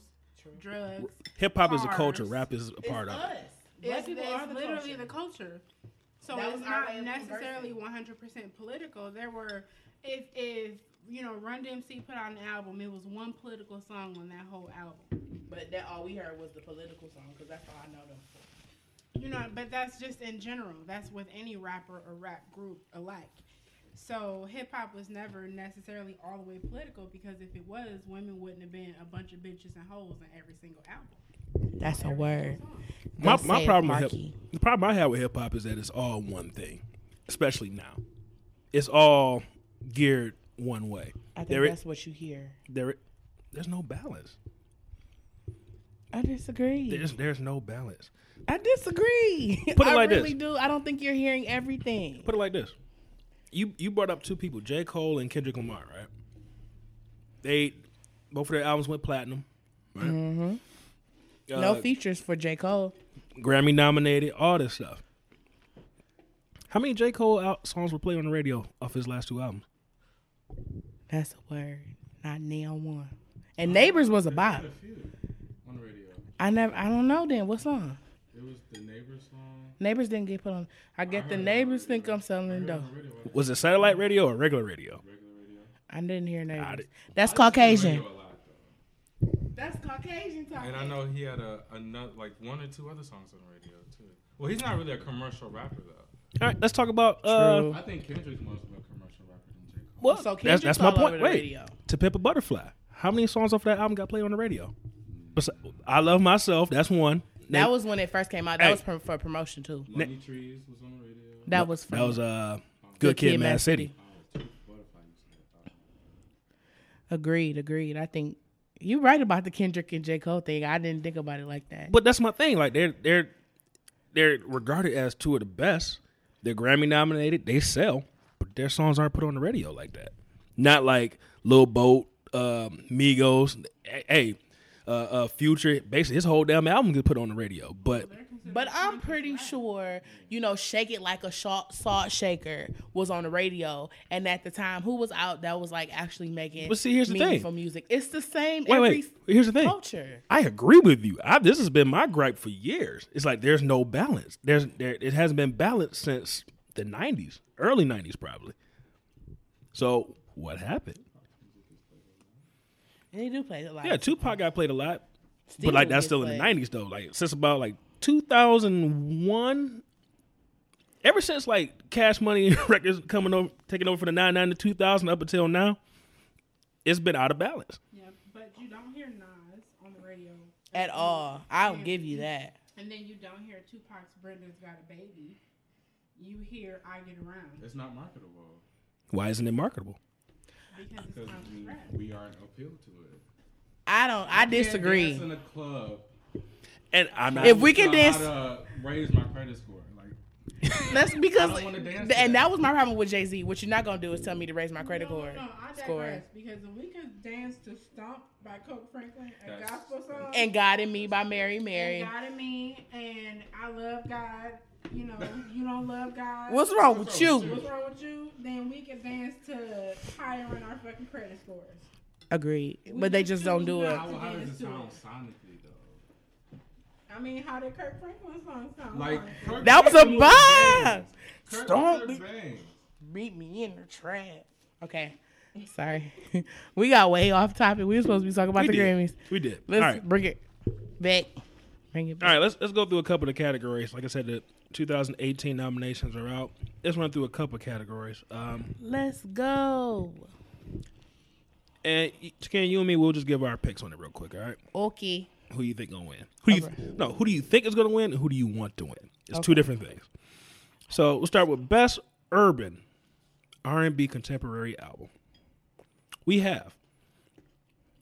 drugs, hip-hop cars. Is a culture. Rap is a part of it. It's literally the culture. So that it's not necessarily 100% political. There were, if you know, Run DMC put out an album. It was one political song on that whole album. But that all we heard was the political song because that's all I know them for. You know, but that's just in general. That's with any rapper or rap group alike. So hip-hop was never necessarily all the way political because if it was, women wouldn't have been a bunch of bitches and hoes on every single album. That's a word. My problem with the problem I have with hip-hop is that it's all one thing, especially now. It's all geared one way. I think that's what you hear. There's no balance. I disagree. There's no balance. I disagree. Put it like this. I really do. I don't think you're hearing everything. Put it like this. You brought up two people, J. Cole and Kendrick Lamar, right? They both of their albums went platinum, right? Mm-hmm. No features for J. Cole. Grammy nominated, all this stuff. How many J. Cole songs were played on the radio off his last two albums? That's a word. Not Neon One. And Neighbors was a bop. On the radio. I don't know then. What song? It was the Neighbors song. Neighbors didn't get put on. I get the neighbors think I'm selling the dough. Was it satellite radio or regular radio? Regular radio. I didn't hear Neighbors. That's Caucasian. That's Caucasian talking. And I know he had another, like one or two other songs on the radio too. Well, he's not really a commercial rapper though. All right, let's talk about. I think Kendrick's most of a commercial rapper. Well, so that's my point. Wait, To Pimp a Butterfly. How many songs off that album got played on the radio? I Love Myself. That's one. That was when it first came out. That was for promotion too. Lonely Trees was on the radio. That was Good Kid, Mad City. Agreed. I think you're right about the Kendrick and J. Cole thing. I didn't think about it like that. But that's my thing. Like they're regarded as two of the best. They're Grammy nominated. They sell. Their songs aren't put on the radio like that. Not like Lil Boat, Migos, Future. Basically, his whole damn album gets put on the radio. But I'm pretty sure, you know, Shake It Like a Salt Shaker was on the radio. And at the time, who was out that was like actually making meaningful music? It's the same here's the thing. Culture. I agree with you. This has been my gripe for years. It's like there's no balance. It hasn't been balanced since the 90s, early 90s probably. So what happened? They do play a lot. Yeah, Tupac got played a lot. But like that's still in the 90s though. Like since about like 2001, ever since like Cash Money records coming over, taking over for the 99 to 2000 up until now, it's been out of balance. Yeah, but you don't hear Nas on the radio at all. I'll give you that. And then you don't hear Tupac's Brenda's Got a Baby. You hear I Get Around. It's not marketable. Why isn't it marketable? Because it's we aren't appealed to it. I disagree. Dance in a club. And I'm not. If we can dance, raise my credit score. That's because, and that was my problem with Jay-Z. What you're not gonna do is tell me to raise my credit card score. Because if we could dance to "Stomp" by Coke Franklin, a gospel song, and "God in Me" by Mary, and "God in Me" and "I Love God," you know, you don't love God. What's wrong with you? Then we can dance to higher on our fucking credit scores. Agreed, but they just don't do it. How does it sound sonically though? I mean, how did Kirk Franklin sound? Like, Kirk that was a vibe. Don't beat me in the trap. Okay, sorry. We got way off topic. We were supposed to be talking about the Grammys. We did. Let's bring it back. All right, let's go through a couple of categories. Like I said, the 2018 nominations are out. Let's run through a couple of categories. Let's go. And Takenya, you and me, we'll just give our picks on it real quick. All right. Okay. Who you think gonna win? Who do you think is gonna win? And who do you want to win? It's two different things. So we'll start with Best Urban R&B Contemporary Album. We have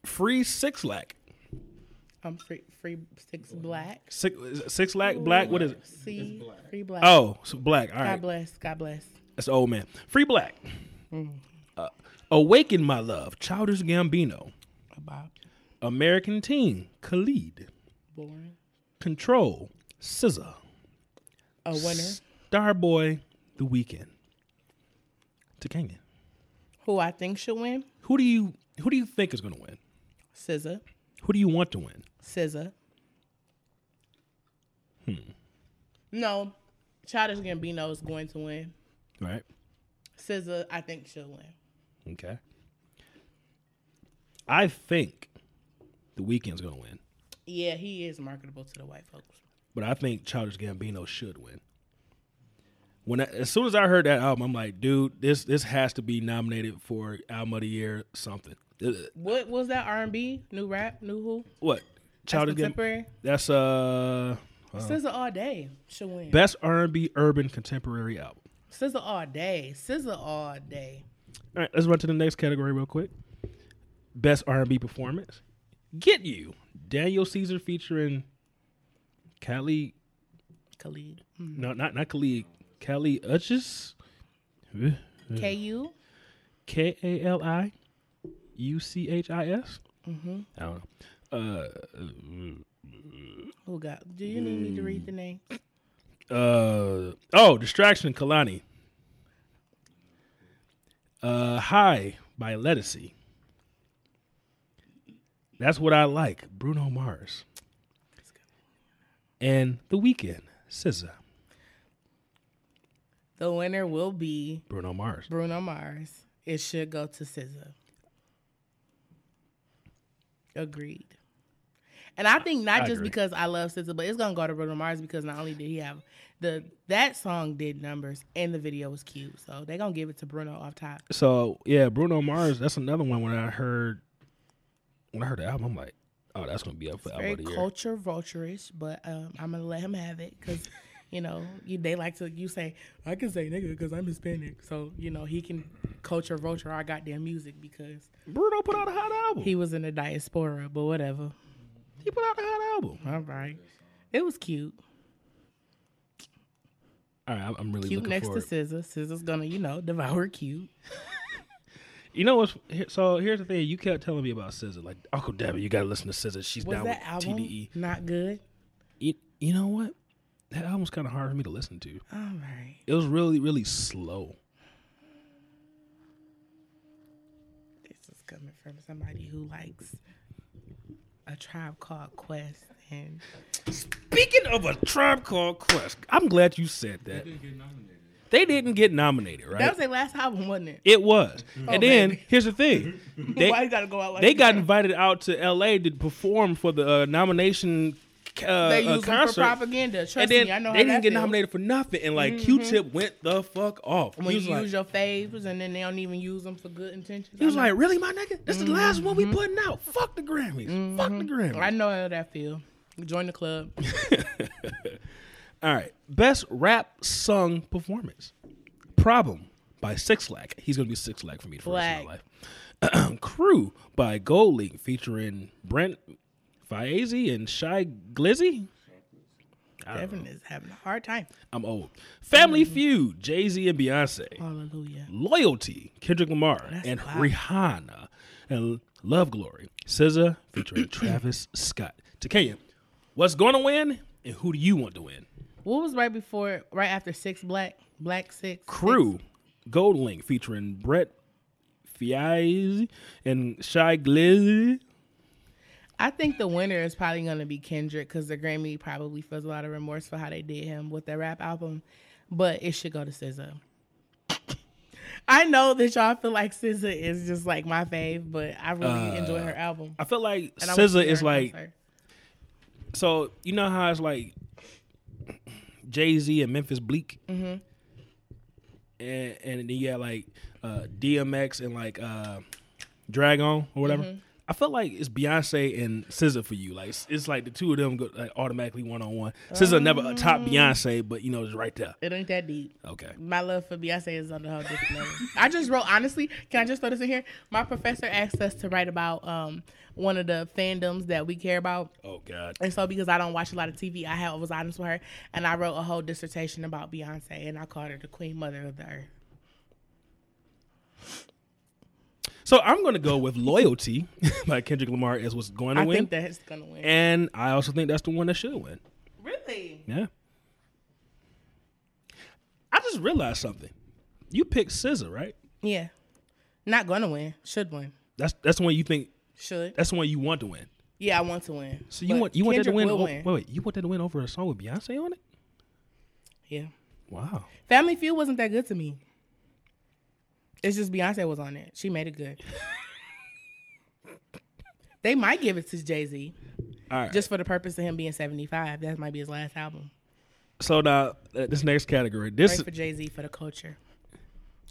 Free Six Lack. Free Six Black. Six Lack Black. What is it? Free Black. Oh, so Black. All right. God bless. That's the old man. Free Black. Mm. Awaken My Love. Childish Gambino. About. American Teen, Khalid. Boring. Control, SZA. A winner. Starboy, The Weeknd. Takenya. Who I think should win? Who do you think is going to win? SZA. Who do you want to win? SZA. No, Childish Gambino is going to win. All right. SZA, I think she'll win. Okay. I think The Weeknd's gonna win. Yeah, he is marketable to the white folks. But I think Childish Gambino should win. As soon as I heard that album, I'm like, dude, this has to be nominated for album of the year something. What was that R&B? New rap? New who? What? Childish Gambino. That's SZA all day should win. Best R&B urban contemporary album. SZA all day. All right, let's run to the next category real quick. Best R&B performance. Get You, Daniel Caesar featuring Khalid. Mm-hmm. No, not Khalid. Khalid Uchis. K-U? K-A-L-I-U-C-H-I-S? Mm-hmm. I don't know. Oh, God. Do you need me to read the name? Distraction, Kalani. High by Lettucey. That's What I Like, Bruno Mars. And The Weeknd, SZA. The winner will be Bruno Mars. It should go to SZA. Agreed. And I think I agree. Because I love SZA, but it's going to go to Bruno Mars because not only did he have that song did numbers and the video was cute. So they're going to give it to Bruno off top. So, yeah, Bruno Mars, that's another one when I heard the album, I'm like, oh, that's going to be up for album of the year. Very culture vulture-ish, but I'm going to let him have it because, you know, they like to, you say, I can say nigga because I'm Hispanic. So, you know, he can culture vulture our goddamn music because Bruno put out a hot album. He was in the diaspora, but whatever. He put out a hot album. All right. It was cute. All right, I'm really cute looking forward. Cute next to SZA. SZA's going to, you know, devour cute. You know what's so? Here's the thing. You kept telling me about SZA, like Uncle Debbie. You gotta listen to SZA. She's down with TDE. Not good. You know what? That album was kind of hard for me to listen to. All right. It was really, really slow. This is coming from somebody who likes A Tribe Called Quest. And speaking of A Tribe Called Quest, I'm glad you said that. They didn't get nominated. Right? That was their last album, wasn't it? It was. And then, here's the thing. Why you gotta go out like they got invited out to L.A. to perform for the nomination they used concert. For propaganda. Trust me, I know how that feels. They didn't get nominated for nothing. And, like, Q-Tip went the fuck off. When you use your faves and then they don't even use them for good intentions. He was like, really, my nigga? This is the last one we putting out. Fuck the Grammys. I know how that feels. Join the club. All right. Best rap sung performance. Problem by Sixlack. He's going to be Sixlack for me for the rest of my life. Crew by Gold League featuring Brent Faiyaz and Shy Glizzy. Devin is having a hard time. I'm old. Family Feud, Jay-Z and Beyonce. Hallelujah. Loyalty, Kendrick Lamar and Rihanna. And Love Glory, SZA featuring Travis Scott. Takenyah, what's going to win and who do you want to win? What was right after Black Six? Crew, Gold Link featuring Brent Faiyaz and Shy Glizzy. I think the winner is probably going to be Kendrick because the Grammy probably feels a lot of remorse for how they did him with their rap album, but it should go to SZA. I know that y'all feel like SZA is just like my fave, but I really enjoy her album. I feel like SZA is like, so you know how it's like Jay-Z and Memphis Bleak? Mm-hmm. And then you got like DMX and like Dragon or whatever. Mm-hmm. I feel like it's Beyonce and SZA for you. Like it's like the two of them go like automatically one on one. SZA never top Beyonce, but you know it's right there. It ain't that deep. Okay. My love for Beyonce is on the whole different level. I just wrote honestly. Can I just throw this in here? My professor asked us to write about one of the fandoms that we care about. Oh God. And so because I don't watch a lot of TV, I was honest with her, and I wrote a whole dissertation about Beyonce, and I called her the Queen Mother of the Earth. So I'm going to go with Loyalty by Kendrick Lamar as what's going to win. I think that's going to win. And I also think that's the one that should win. Really? Yeah. I just realized something. You picked SZA, right? Yeah. Not going to win. Should win. That's the one you think. Should. That's the one you want to win. Yeah, I want to win. So you want that to win. Wait, you want that to win over a song with Beyonce on it? Yeah. Wow. Family Feud wasn't that good to me. It's just Beyonce was on it. She made it good. They might give it to Jay-Z. All right. Just for the purpose of him being 75. That might be his last album. So now, this next category. This for Jay-Z for the culture.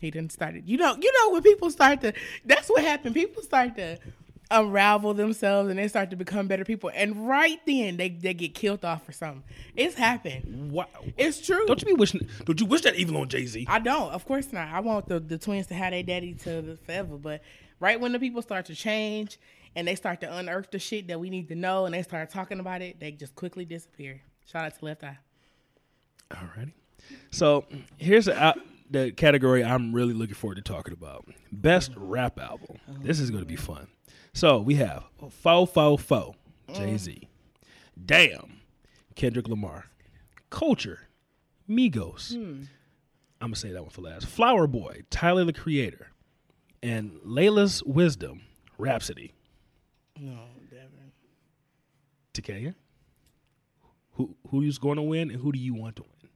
He didn't start it. You know when people start to, that's what happened. People start to unravel themselves and they start to become better people. And right then, they get killed off for something. It's happened. Wow. It's true. Don't you wish that even on Jay-Z? I don't. Of course not. I want the twins to have their daddy forever. But right when the people start to change and they start to unearth the shit that we need to know and they start talking about it, they just quickly disappear. Shout out to Left Eye. Alrighty. So here's the category I'm really looking forward to talking about. Best rap album. Oh, this is going to be fun. So we have Fo, Jay-Z. Damn, Kendrick Lamar. Culture, Migos. I'm going to say that one for last. Flower Boy, Tyler, the Creator. And Layla's Wisdom, Rhapsody. No, Devin. Takenyah? Who's going to win and who do you want to win?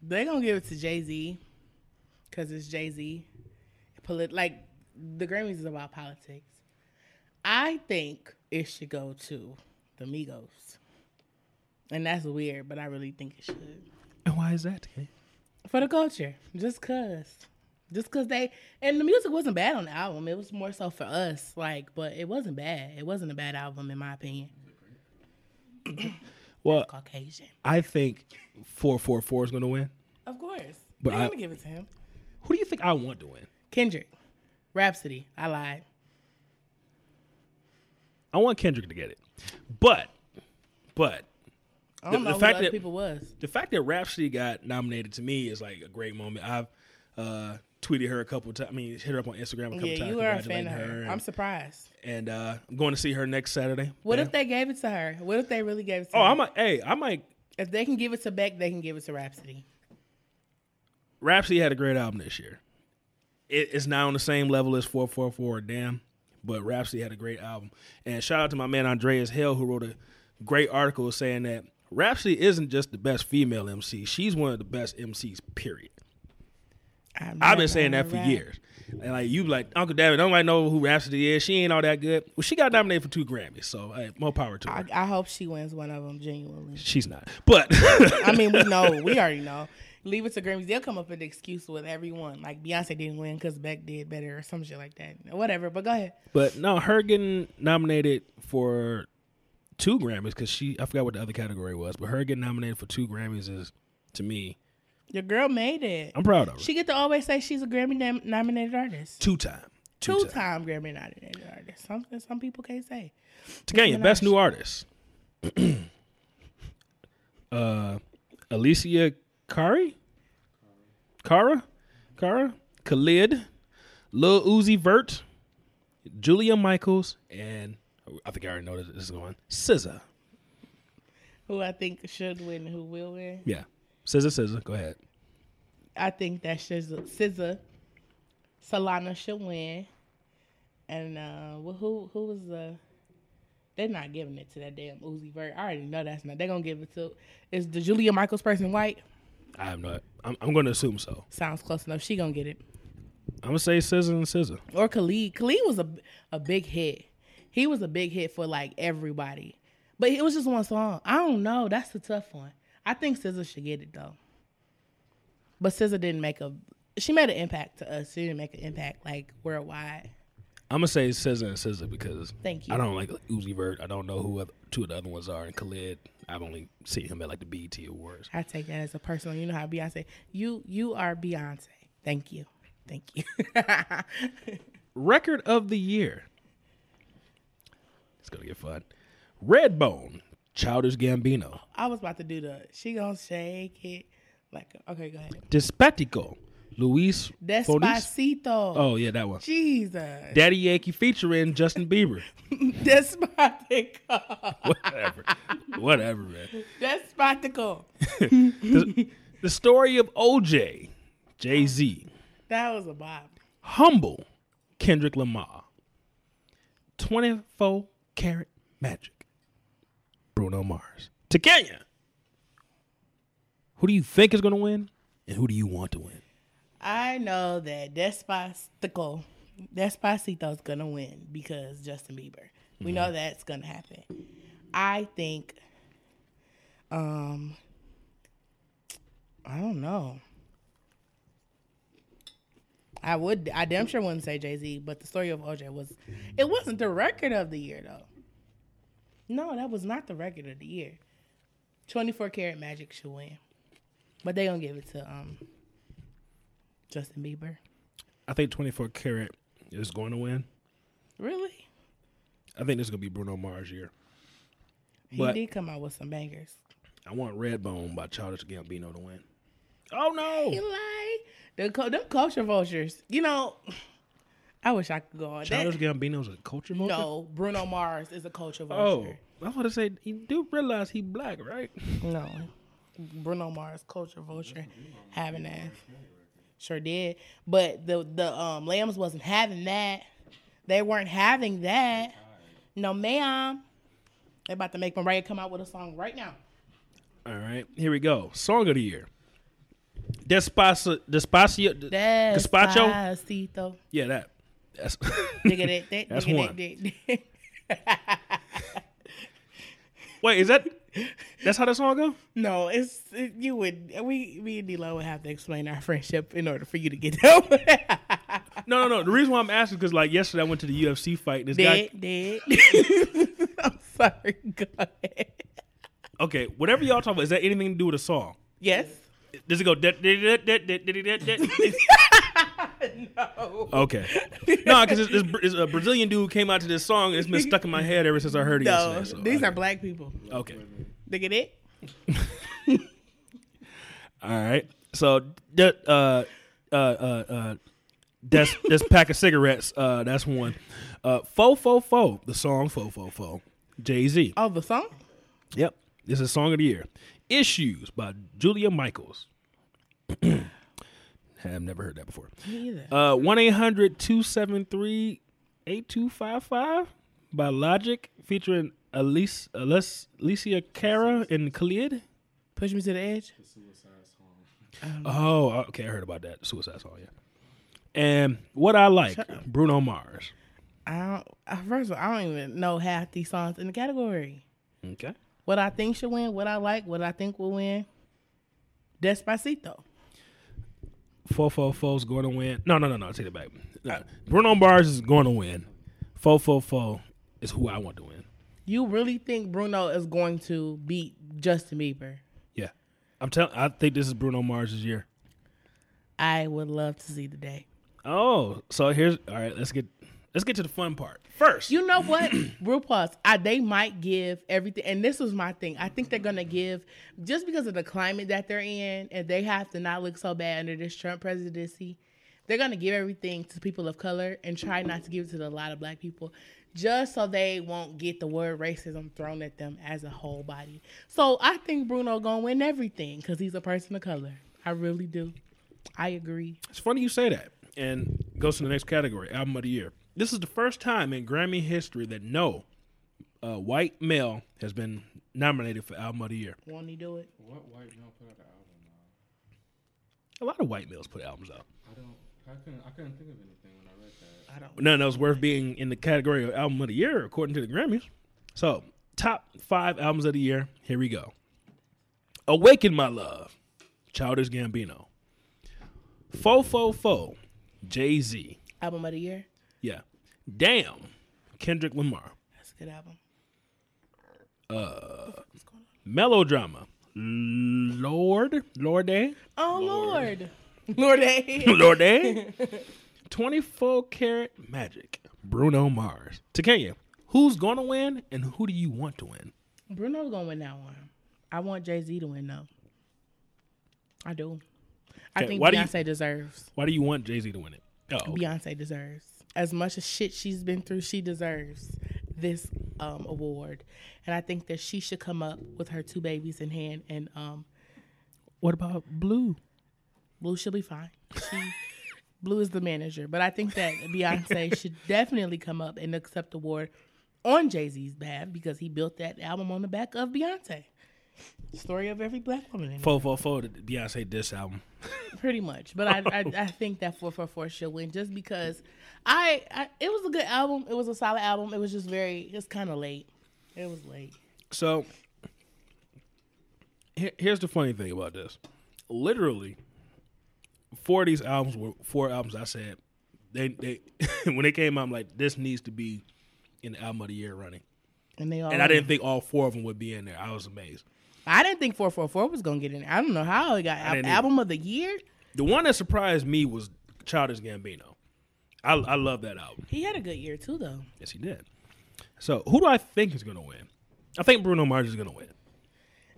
They're going to give it to Jay-Z because it's Jay-Z. The Grammys is about politics. I think it should go to the Migos. And that's weird, but I really think it should. And why is that? For the culture. Just cause they, and the music wasn't bad on the album. It was more so for us, but it wasn't bad. It wasn't a bad album in my opinion. Well, Caucasian. I think 444 is gonna win. Of course. But I'm gonna give it to him. Who do you think I want to win? Kendrick. Rhapsody. I lied. I want Kendrick to get it, but I don't know the fact that people was the fact that Rhapsody got nominated to me is like a great moment. I've tweeted her a couple times. I mean, hit her up on Instagram a couple times. You are a fan of her. I'm surprised. And I'm going to see her next Saturday. What if they gave it to her? What if they really gave it to her? I might. If they can give it to Beck, they can give it to Rhapsody. Rhapsody had a great album this year. It's not on the same level as 444 or Damn, but Rhapsody had a great album. And shout out to my man Andreas Hell, who wrote a great article saying that Rhapsody isn't just the best female MC. She's one of the best MCs, period. I've been saying that for years. And Uncle David, nobody know who Rhapsody is. She ain't all that good. Well, she got nominated for 2 Grammys, so more power to her. I hope she wins one of them, genuinely. She's not. But I mean, we know. We already know. Leave it to Grammys. They'll come up with an excuse with everyone. Like Beyonce didn't win because Beck did better or some shit like that. Whatever, but go ahead. But no, her getting nominated for two Grammys, because she, I forgot what the other category was, but her getting nominated for two Grammys is, to me... Your girl made it. I'm proud of her. She get to always say she's a Grammy-nominated artist. Two-time Grammy-nominated artist. Something some people can't say. Takenyah, best new artist. Alicia Cara, Khalid, Lil Uzi Vert, Julia Michaels, and I think I already know this is going. SZA. Who I think should win, who will win. Yeah. SZA, go ahead. I think that Solana should win. And who was the... They're not giving it to that damn Uzi Vert. I already know that's not... They're going to give it to... Is the Julia Michaels person white? I am not. I'm going to assume so. Sounds close enough. She going to get it. I'm going to say SZA. Or Khalid. Khalid was a big hit. He was a big hit for, like, everybody. But it was just one song. I don't know. That's a tough one. I think SZA should get it, though. But SZA didn't make a... She made an impact to us. She didn't make an impact, like, worldwide. I'm going to say SZA because... Thank you. I don't like Uzi Vert. I don't know who two of the other ones are. And Khalid, I've only seen him at, like, the BET Awards. I take that as a personal... You know how Beyonce... You are Beyonce. Thank you. Record of the year. It's going to get fun. Redbone. Childish Gambino. I was about to do that. She gonna shake it like okay, go ahead. Despacito, Luis Despacito. Fontes. Oh yeah, that one. Jesus. Daddy Yankee featuring Justin Bieber. Despacito. Whatever, man. Despacito. The story of OJ, Jay-Z. That was a bop. Humble, Kendrick Lamar. 24 Karat Magic. Bruno Mars. Takenyah. Who do you think is going to win, and who do you want to win? I know that Despacito is going to win because Justin Bieber. We know that's going to happen. I think, I don't know. I damn sure wouldn't say Jay-Z, but the story of OJ it wasn't the record of the year though. No, that was not the record of the year. 24 Karat Magic should win. But they going to give it to Justin Bieber. I think 24 Karat is going to win. Really? I think this is going to be Bruno Mars' year. But he did come out with some bangers. I want Redbone by Childish Gambino to win. Oh, no. He lied. Them culture vultures. You know... I wish I could go on Childish Gambino's a culture vulture? No, Bruno Mars is a culture vulture. Oh, I want to say, you do realize he black, right? No. Bruno Mars, culture vulture, having that. Sure did. But the Lambs wasn't having that. They weren't having that. No, ma'am. They're about to make Mariah come out with a song right now. All right, here we go. Song of the year. Despacito. Yeah, that. That's one. Wait, is that? That's how that song go? No, you would. We and D-Lo would have to explain our friendship in order for you to get that. No. The reason why I'm asking because like yesterday I went to the UFC fight. And this guy. I'm sorry. Go ahead. Okay, whatever y'all talking about, is that anything to do with a song? Yes. Does it go? No. Okay. No, because this a Brazilian dude came out to this song. And it's been stuck in my head ever since I heard it yesterday. So, these are black people. Okay. Look at it. All right. So that's pack of cigarettes. That's one. Fo. The song Fo. Jay-Z. Oh, the song? Yep. This is Song of the Year. Issues by Julia Michaels. I've never heard that before. Me either. 1-800-273-8255 by Logic featuring Alicia Cara and Khalid. Push Me to the Edge. The Suicide Song. Oh, okay. I heard about that. Suicide Song, yeah. And What I Like, Bruno Mars. First of all, I don't even know half these songs in the category. Okay. What I Think Should Win, What I Like, What I Think Will Win. Despacito. 444 is going to win. No. Take it back. Bruno Mars is going to win. 444 is who I want to win. You really think Bruno is going to beat Justin Bieber? Yeah. I think this is Bruno Mars's year. I would love to see the day. Oh, so here's all right, let's get to the fun part. First. You know what? Real pause. They might give everything, and this was my thing. I think they're gonna give, just because of the climate that they're in, and they have to not look so bad under this Trump presidency. They're going to give everything to people of color and try not to give it to a lot of black people just so they won't get the word racism thrown at them as a whole body. So I think Bruno going to win everything because he's a person of color. I really do. I agree. It's funny you say that, and goes to the next category, Album of the Year. This is the first time in Grammy history that no white male has been nominated for Album of the Year. Won't he do it? What white male put out an album? A lot of white males put albums out. I couldn't think of anything when I read that. None that was worth being in the category of Album of the Year, according to the Grammys. So, top 5 albums of the year. Here we go. Awaken My Love, Childish Gambino. Fo, Jay-Z. Album of the year? Yeah. Damn, Kendrick Lamar. That's a good album. Melodrama, Lorde. Oh, Lorde. Lorde. 24 Karat Magic, Bruno Mars. Takenyah, who's going to win and who do you want to win? Bruno's going to win that one. I want Jay-Z to win, though. I do. I think Beyonce deserves. Why do you want Jay-Z to win it? Oh, okay. Beyonce deserves. As much as shit she's been through, she deserves this award. And I think that she should come up with her 2 babies in hand. And what about Blue? Blue should be fine. Blue is the manager. But I think that Beyonce should definitely come up and accept the award on Jay-Z's behalf because he built that album on the back of Beyonce. Story of every black woman. Anyway. 444, the Beyonce diss album. Pretty much. But I think that 444 should win just because it was a good album. It was a solid album. It was just it's kind of late. It was late. So, here's the funny thing about this. Literally, 4 of these albums were 4 albums I said they when they came out, I'm like, this needs to be in the album of the year running. And I didn't think all 4 of them would be in there. I was amazed. I didn't think 444 was gonna get in there. I don't know how it got album of the year. The one that surprised me was Childish Gambino. I love that album. He had a good year too, though. Yes, he did. So who do I think is gonna win? I think Bruno Mars is gonna win.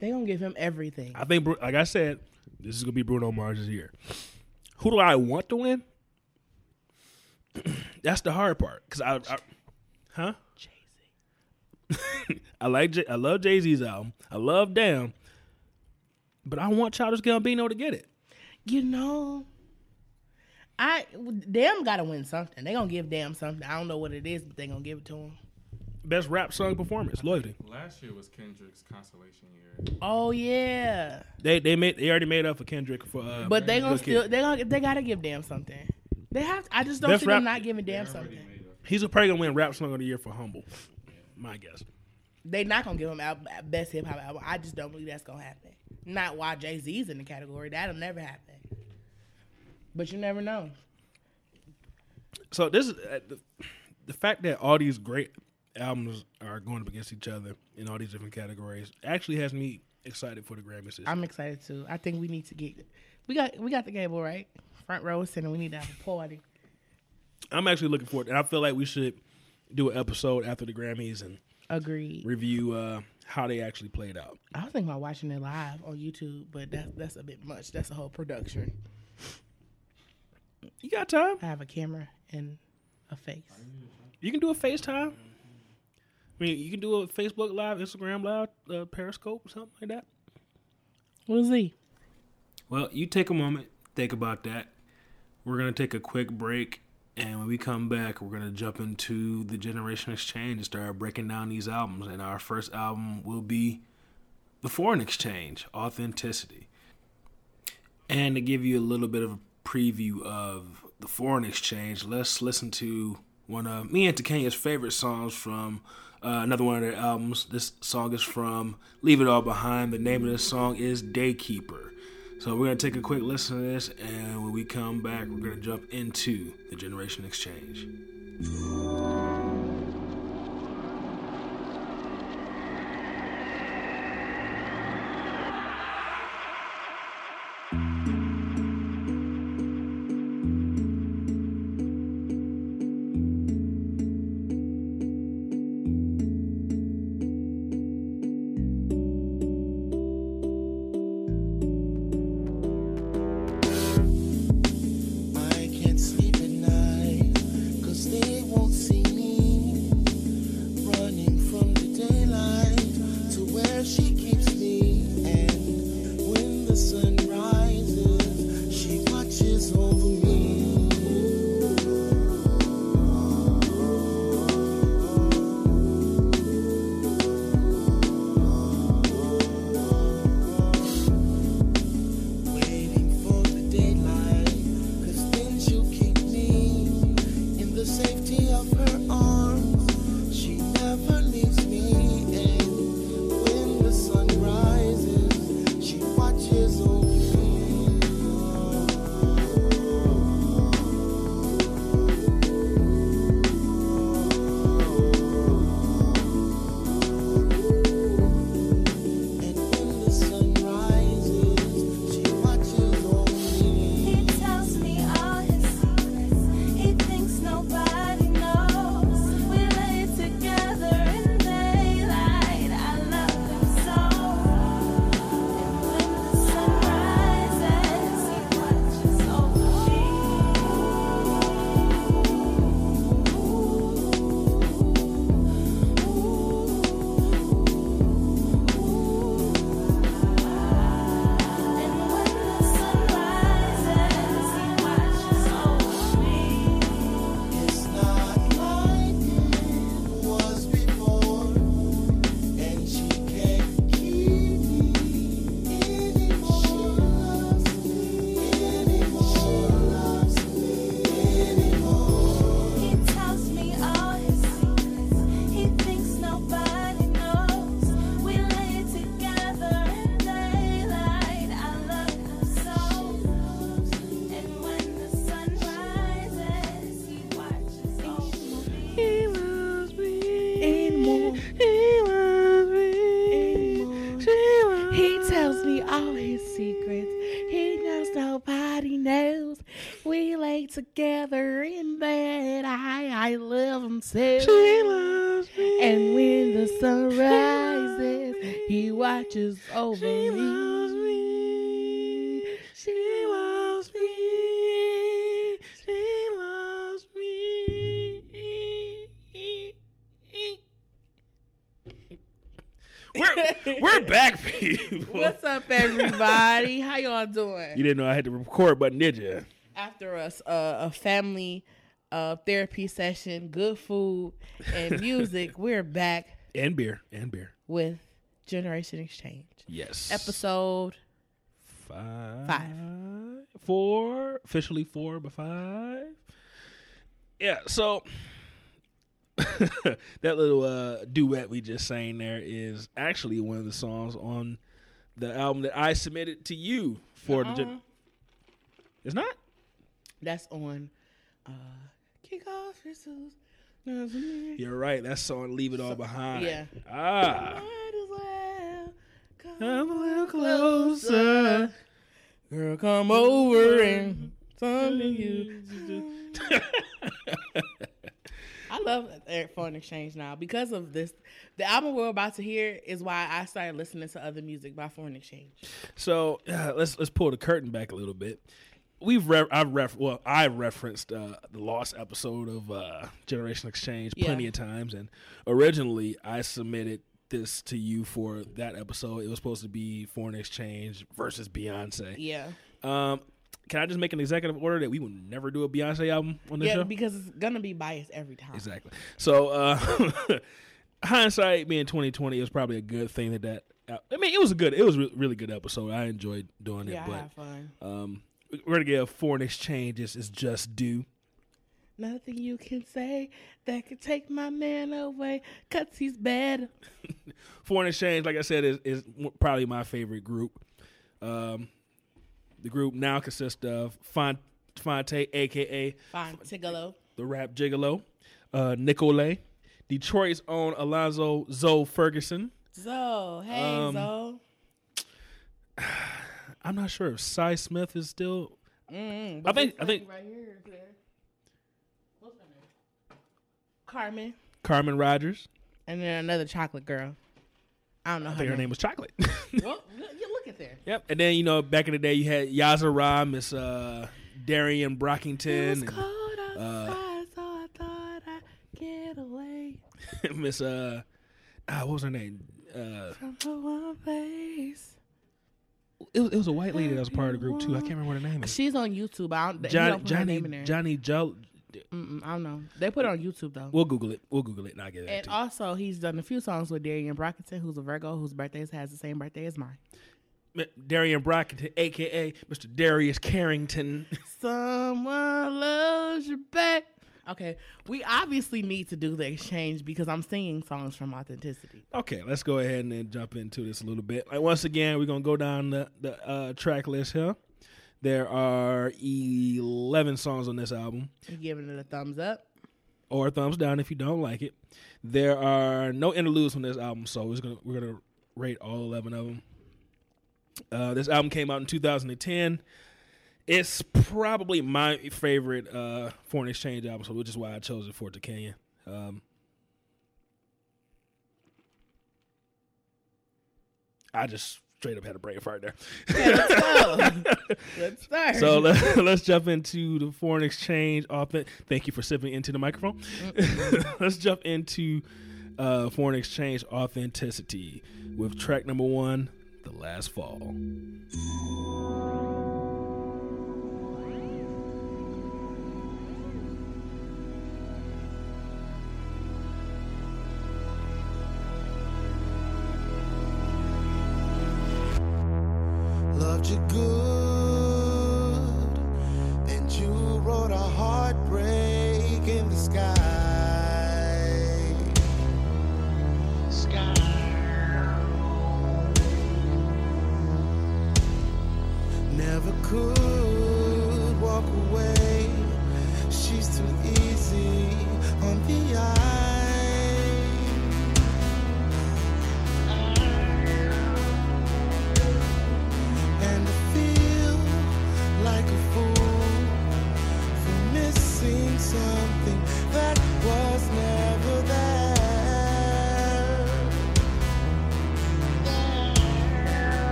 They gonna give him everything. I think, like I said, this is gonna be Bruno Mars' year. Who do I want to win? That's the hard part. Because Jay-Z. I love Jay-Z's album. I love Damn. But I want Childish Gambino to get it. You know, Damn gotta win something. They gonna give Damn something. I don't know what it is, but they gonna give it to him. Best rap song performance, Loyalty. Last year was Kendrick's consolation year. Oh yeah. They already made up for Kendrick for. But they gonna still they gotta give Damn something. They have. I just don't see them not giving Damn something. He's probably gonna win rap song of the year for Humble. Yeah. My guess. They not gonna give him best hip hop album. I just don't believe that's gonna happen. Not while Jay-Z's in the category. That'll never happen. But you never know. So this is the fact that all these great albums are going up against each other in all these different categories actually has me excited for the Grammy system. I'm excited too. I think we need to get we got the Gable right front row center. We need to have a party. I'm actually looking forward, and I feel like we should do an episode after the Grammys and review how they actually played out. I was thinking about watching it live on YouTube, but that's a bit much. That's a whole production. You got time? I have a camera and a face. You can do a FaceTime. I mean, you can do a Facebook Live, Instagram Live, Periscope, something like that. What is he? Well, you take a moment, think about that. We're going to take a quick break, and when we come back, we're going to jump into the Generation Exchange and start breaking down these albums. And our first album will be The Foreign Exchange, Authenticity. And to give you a little bit of a preview of The Foreign Exchange, let's listen to one of me and Takenya's favorite songs from another one of their albums. This song is from Leave It All Behind. The name of this song is Daykeeper. So we're going to take a quick listen to this, and when we come back, we're going to jump into the Generation Exchange. Knowles. We lay together in bed. I love him so. She loves me. And when the sun rises, he watches over me. She loves me. She loves me. She loves me. We're back, people. What's up, everybody? How y'all doing? You didn't know I had to record button, did you? After us, a family therapy session, good food and music, we're back. And beer. With Generation Exchange. Yes. Episode 5. 4. Officially 4, but 5. Yeah, so... that little duet we just sang there is actually one of the songs on the album that I submitted to you for It's not? That's on Kick Off Your Shoes. You're right. That's on Leave It All Behind. Yeah. Ah. Well come a little closer. Girl, come over and tell me you. I love Foreign Exchange now because of this. The album we're about to hear is why I started listening to other music by Foreign Exchange. So let's pull the curtain back a little bit. I referenced the lost episode of Generation Exchange plenty of times, and originally I submitted this to you for that episode. It was supposed to be Foreign Exchange versus Beyonce. Yeah. Can I just make an executive order that we will never do a Beyonce album on this show? Yeah, because it's going to be biased every time. Exactly. So, hindsight being 2020, it was probably a good thing it was a really good episode. I enjoyed doing it. Yeah, I had fun. We're going to give Foreign Exchange its just due. Nothing you can say that could take my man away, because he's bad. Foreign Exchange, like I said, is probably my favorite group. The group now consists of Phonte, a.k.a. Phontigolo, the rap gigolo, Nicolay, Detroit's own Alonzo Zoe Ferguson. Zoe. Hey, Zoe. I'm not sure if Cy Smith is still... I think... Right here, what's her name? Carmen Rogers. And then another chocolate girl. I don't know her name. Her name was Chocolate. Well, you look at there. Yep. And then, you know, back in the day, you had Yaza Ra, Miss Darien Brockington. It was cold outside, so I thought I'd get away. Miss, what was her name? From the one place. It was a white lady that was part of the group, too. I can't remember what her name is. She's on YouTube. I don't know. They put it on YouTube, though. We'll Google it, and I'll get it. And also, he's done a few songs with Darien Brockington, who's a Virgo, whose birthday has the same birthday as mine. Darien Brockington, a.k.a. Mr. Darius Carrington. Someone loves your back. Okay, we obviously need to do the exchange because I'm singing songs from Authenticity. Okay, let's go ahead and then jump into this a little bit. Like, once again, we're going to go down the track list here. There are 11 songs on this album. You're giving it a thumbs up. Or a thumbs down if you don't like it. There are no interludes on this album, so we're going to rate all 11 of them. This album came out in 2010. It's probably my favorite Foreign Exchange album, so which is why I chose it for Takenyah. I just... straight up had a brain fart there. Yeah, let's start. So let's jump into the Foreign Exchange. Thank you for sipping into the microphone. Let's jump into Foreign Exchange Authenticity with track number 1, The Last Fall. Loved you good, and you wrote a heartbreak in the sky.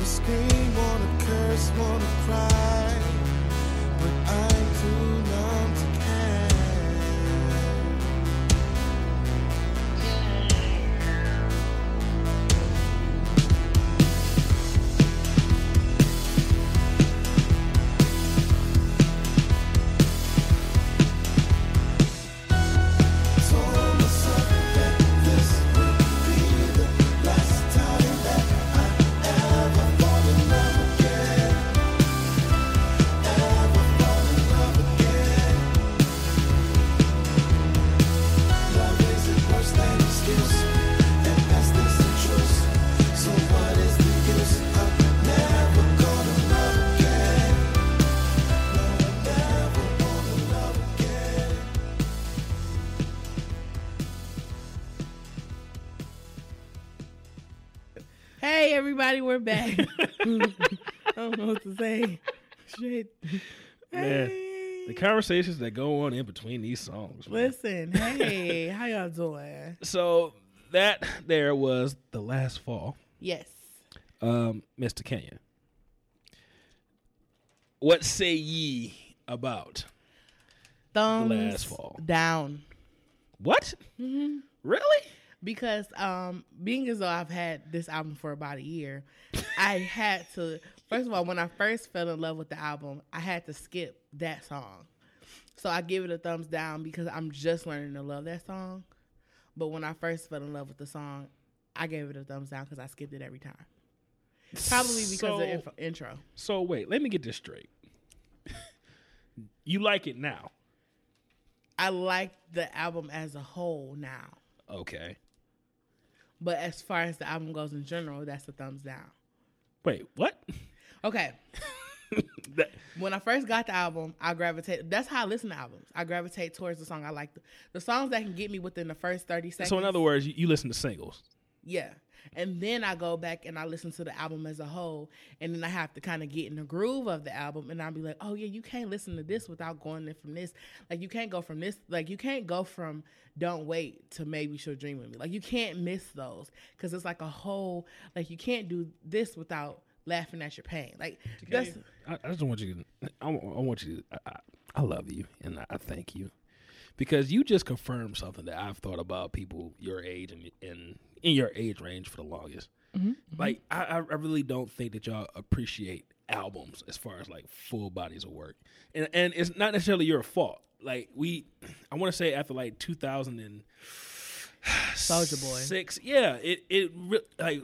Wanna scream, wanna curse, wanna cry, but I'm too numb to everybody, we're back. I don't know what to say. Shit. Hey. The conversations that go on in between these songs. Man. Listen, hey, how y'all doing? So that there was the last fall. Yes. Miss Takenyah. What say ye about Thumbs the last fall? Down. What? Mm-hmm. Really? Because being as though I've had this album for about a year, I had to, first of all, when I first fell in love with the album, I had to skip that song. So I give it a thumbs down because I'm just learning to love that song. But when I first fell in love with the song, I gave it a thumbs down because I skipped it every time. Probably because of the intro. So wait, let me get this straight. You like it now? I like the album as a whole now. Okay. But as far as the album goes in general, that's a thumbs down. Wait, what? Okay. When I first got the album, I gravitate. That's how I listen to albums. I gravitate towards the song I like. The songs that can get me within the first 30 seconds. So in other words, you listen to singles. Yeah. And then I go back and I listen to the album as a whole. And then I have to kind of get in the groove of the album. And I'll be like, oh, yeah, you can't listen to this without going in from this. Like, you can't go from this. Like, you can't go from Don't Wait to Maybe She'll Dream With Me. Like, you can't miss those. Because it's like a whole, like, you can't do this without laughing at your pain. Like, okay. I just want you to, I love you. And I thank you. Because you just confirmed something that I've thought about people your age and in your age range for the longest. Mm-hmm. Like, I really don't think that y'all appreciate albums as far as, like, full bodies of work. And it's not necessarily your fault. Like, I want to say after, like, 2006. Soulja Boy. Yeah, like,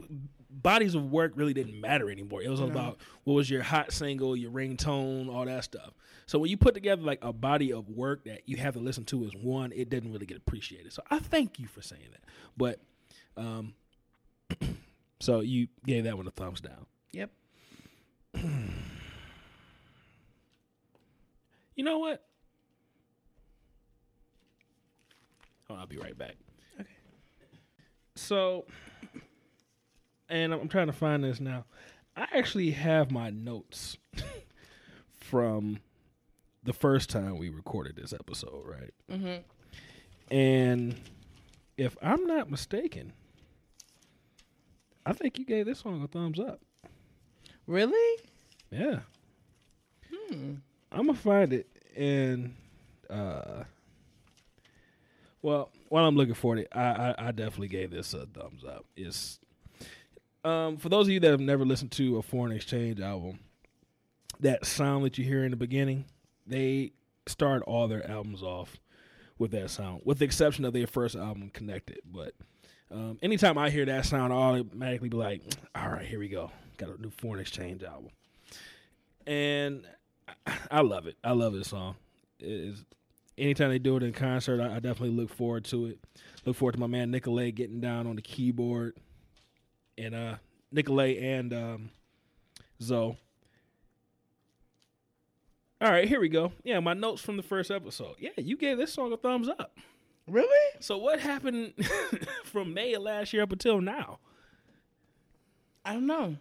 bodies of work really didn't matter anymore. It was about what was your hot single, your ringtone, all that stuff. So when you put together, like, a body of work that you have to listen to as one, it didn't really get appreciated. So I thank you for saying that. But... so you gave that one a thumbs down. Yep. You know what? Oh, I'll be right back. Okay. So, and I'm trying to find this now. I actually have my notes from the first time we recorded this episode, right? Mm-hmm. And if I'm not mistaken, I think you gave this song a thumbs up. Really? Yeah. I'm going to find it. And, well, while I'm looking for it, I definitely gave this a thumbs up. It's, for those of you that have never listened to a Foreign Exchange album, that sound that you hear in the beginning, they start all their albums off with that sound, with the exception of their first album, Connected. But anytime I hear that sound, I'll automatically be like, all right, here we go. Got a new Foreign Exchange album. And I love it. I love this song. Anytime they do it in concert, I definitely look forward to it. Look forward to my man Nicolay getting down on the keyboard. And Nicolay and Zoe. All right, here we go. Yeah, my notes from the first episode. Yeah, you gave this song a thumbs up. Really? So what happened from May of last year up until now? I don't know.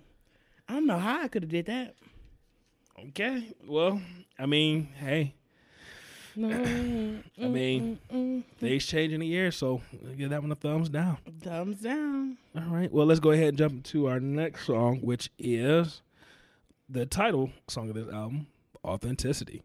I don't know how I could have did that. Okay. Well, I mean, hey, I mean, things change in a year, so give that one a thumbs down. Thumbs down. All right. Well, let's go ahead and jump into our next song, which is the title song of this album, Authenticity.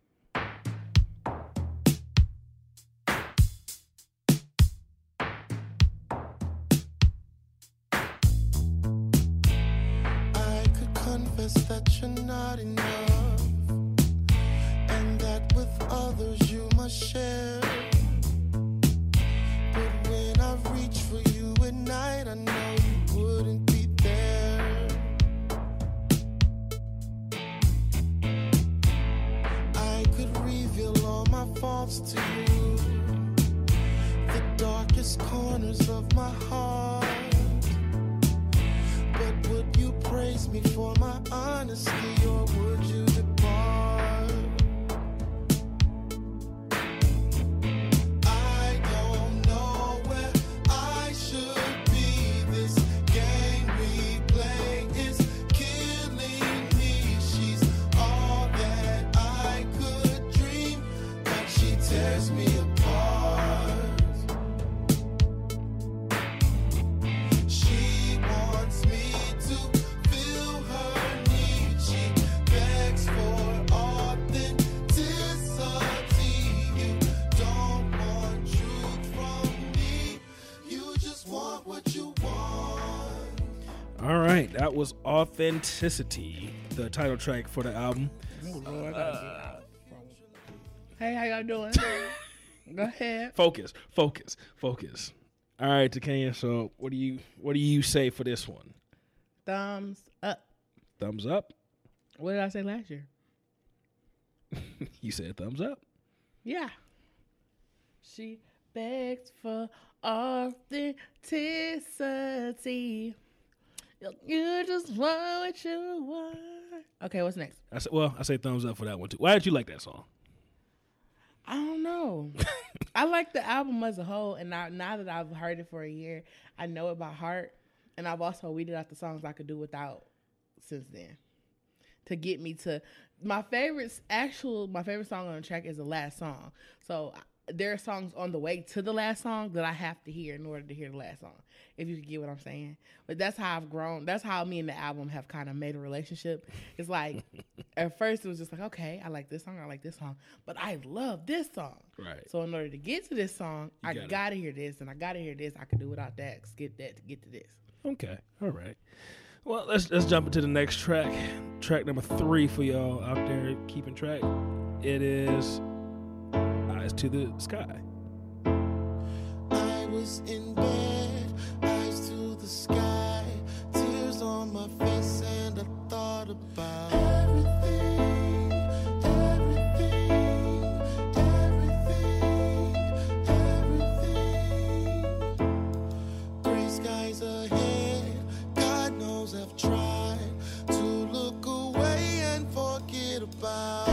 That was Authenticity, the title track for the album. Hey, how y'all doing? Go ahead. Focus. All right, Takenyah, so what do you say for this one? Thumbs up. Thumbs up? What did I say last year? You said thumbs up. Yeah. She begs for authenticity. You just want what you want. Okay, what's next? I say thumbs up for that one too. Why did you like that song? I don't know. I like the album as a whole, and now that I've heard it for a year, I know it by heart, and I've also weeded out the songs I could do without since then to get me to my favorites. My favorite song on the track is the last song, so there are songs on the way to the last song that I have to hear in order to hear the last song, if you can get what I'm saying. But that's how I've grown. That's how me and the album have kind of made a relationship. It's like, at first it was just like, okay, I like this song, but I love this song. Right. So in order to get to this song, I gotta hear this, and I gotta hear this. I can do without that, skip that to get to this. Okay. All right. Well, let's jump into the next track. Track number 3 for y'all out there keeping track. It is Eyes to the Sky. I was in bed, eyes to the sky, tears on my face, and I thought about everything. Gray skies ahead, God knows I've tried to look away and forget about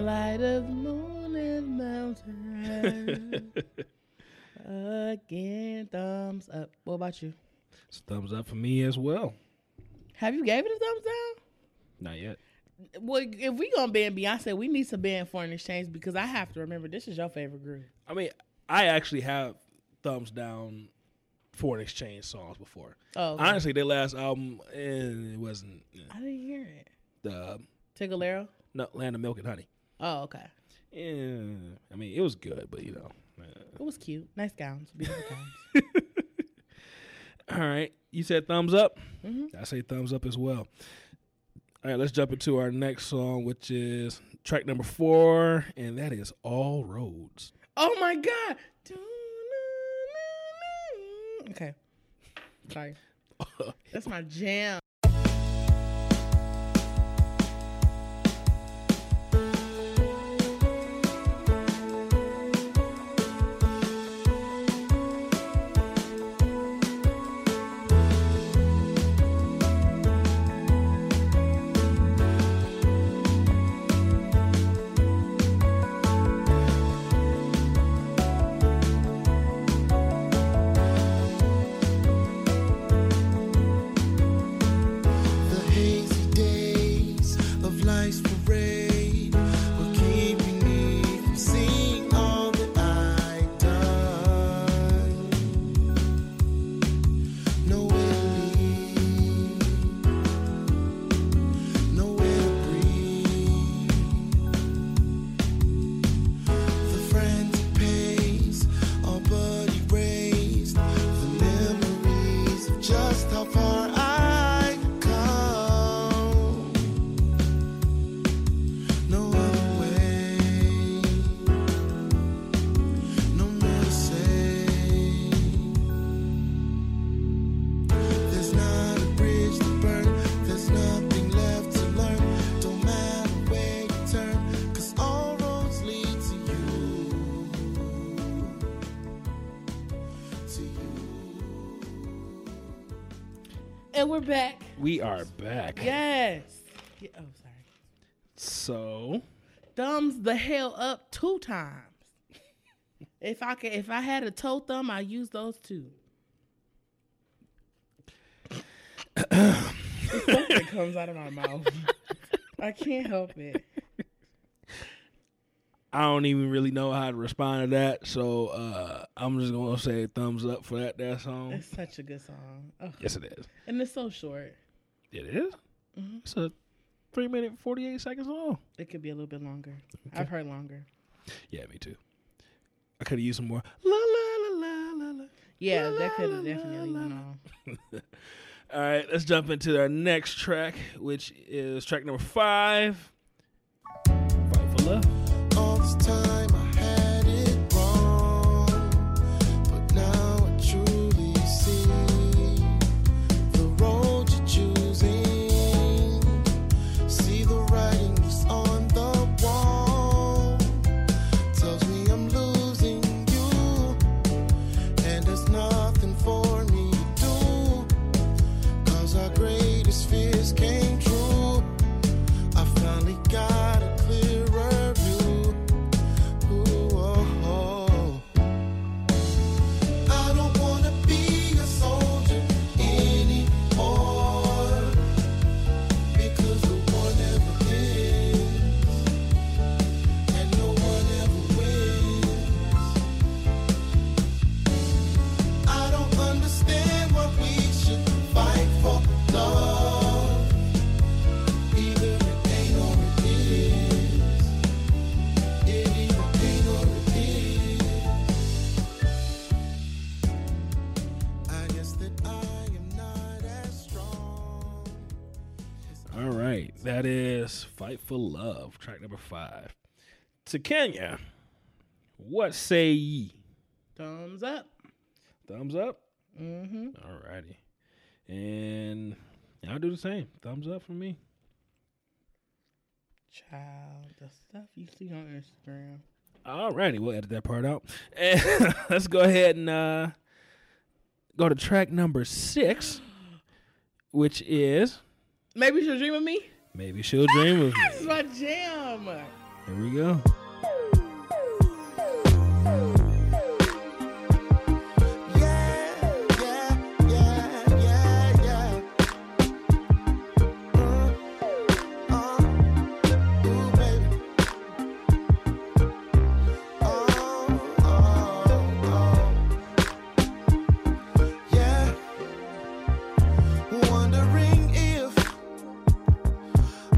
light of moon and mountain. Again, thumbs up. What about you? It's thumbs up for me as well. Have you gave it a thumbs down? Not yet. Well, if we gonna ban Beyonce, we need to ban Foreign Exchange, because I have to remember this is your favorite group. I mean, I actually have thumbs down Foreign Exchange songs before. Oh, okay. Honestly, their last album, it wasn't. I didn't hear it. The Tigolero? No, Land of Milk and Honey. Oh, okay. Yeah, I mean, it was good, but you know. It was cute. Nice gowns. Beautiful gowns. All right. You said thumbs up? Mm-hmm. I say thumbs up as well. All right, let's jump into our next song, which is track number 4, and that is All Roads. Oh, my God. Okay. Sorry. That's my jam. We're back. We are back. Yes. Yeah, oh, sorry. So, thumbs the hell up 2 times. If I had a toe thumb, I use those 2. It's something that comes out of my mouth. I can't help it. I don't even really know how to respond to that, so I'm just going to say thumbs up for that song. It's such a good song. Oh. Yes, it is. And it's so short. It is? Mm-hmm. It's a 3 minute, 48 seconds long. It could be a little bit longer. Okay. I've heard longer. Yeah, me too. I could have used some more. La, la, la, la, la. Yeah, la, that could have definitely la, gone on. All right, let's jump into our next track, which is track number 5, Fight for Love. All this time I had it wrong, but now I truly see the road you're choosing. See the writing that's on the wall, tells me I'm losing you, and there's nothing for me to do, 'cause our greatest fears came true. I finally got a clearer. That is Fight for Love, track number 5. Takenyah, what say ye? Thumbs up. Thumbs up? Mm-hmm. All righty. And I'll do the same. Thumbs up for me. Child, the stuff you see on Instagram. All righty. We'll edit that part out. And let's go ahead and go to track number 6, which is... Maybe She'll Dream of Me? Maybe She'll Dream of Me. This is my jam. Here we go.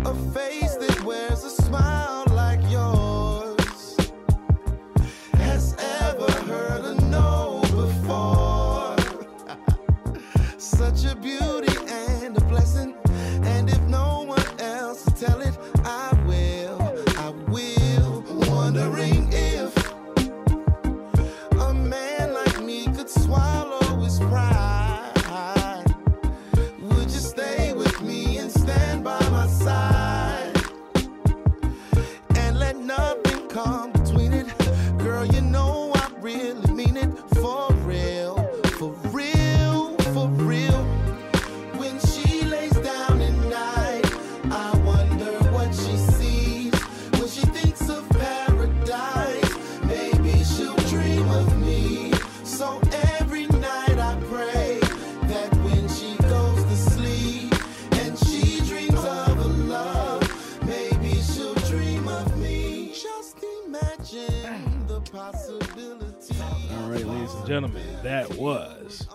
A face that wears a smile like yours. imagine the possibility. All right, ladies and gentlemen, that was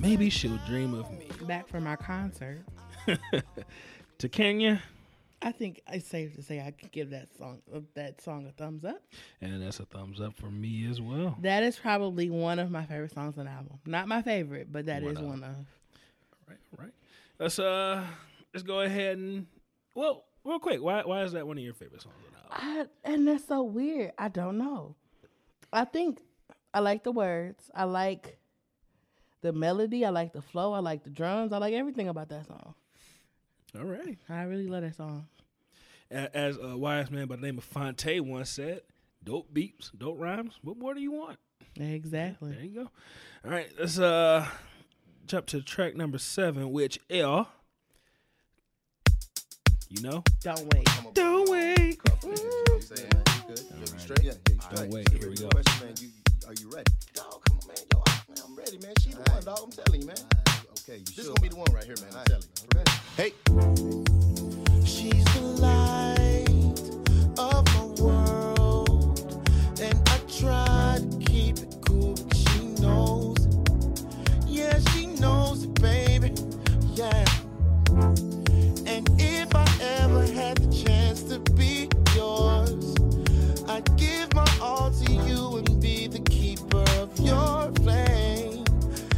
Maybe She'll Dream of Me. Back from our concert. Takenyah. I think it's safe to say I could give that song a thumbs up. And that's a thumbs up for me as well. That is probably one of my favorite songs on the album. Not my favorite, but that is one of. All right. Let's go ahead and, well, real quick, why is that one of your favorite songs on the album? And that's so weird. I don't know. I think I like the words. I like the melody. I like the flow. I like the drums. I like everything about that song. All right. I really love that song. As a wise man by the name of Phonte once said, dope beats, dope rhymes. What more do you want? Exactly. Yeah, there you go. All right. Let's jump to track number 7, which L. You know? Don't wait. Don't wait. Don't wait. Here we go. Are you ready? Dog, come on, man. Yo, I'm ready, man. She the one, dog. I'm telling you, man. Okay, you this sure? This gonna be the one right here, man. I'm telling you. Okay. Hey. She's the light of my world, and I try to keep it cool, but she knows. Yeah, she knows it, baby. Yeah. And if I ever had the chance to be yours, I'd give my all to you and be the keeper of your flame.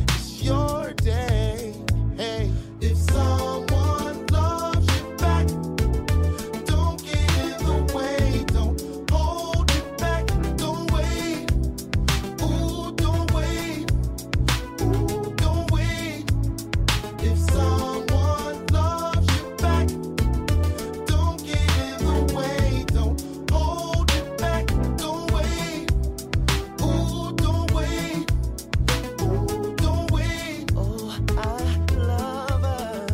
It's your day. Hey, if someone loves you back, don't get in the way. Don't hold it back. Don't wait. Ooh, don't wait. Ooh, don't wait. If someone loves you back, don't get in the way. Don't hold it back. Don't wait. Ooh, don't wait. Ooh, don't wait. Oh, I love her.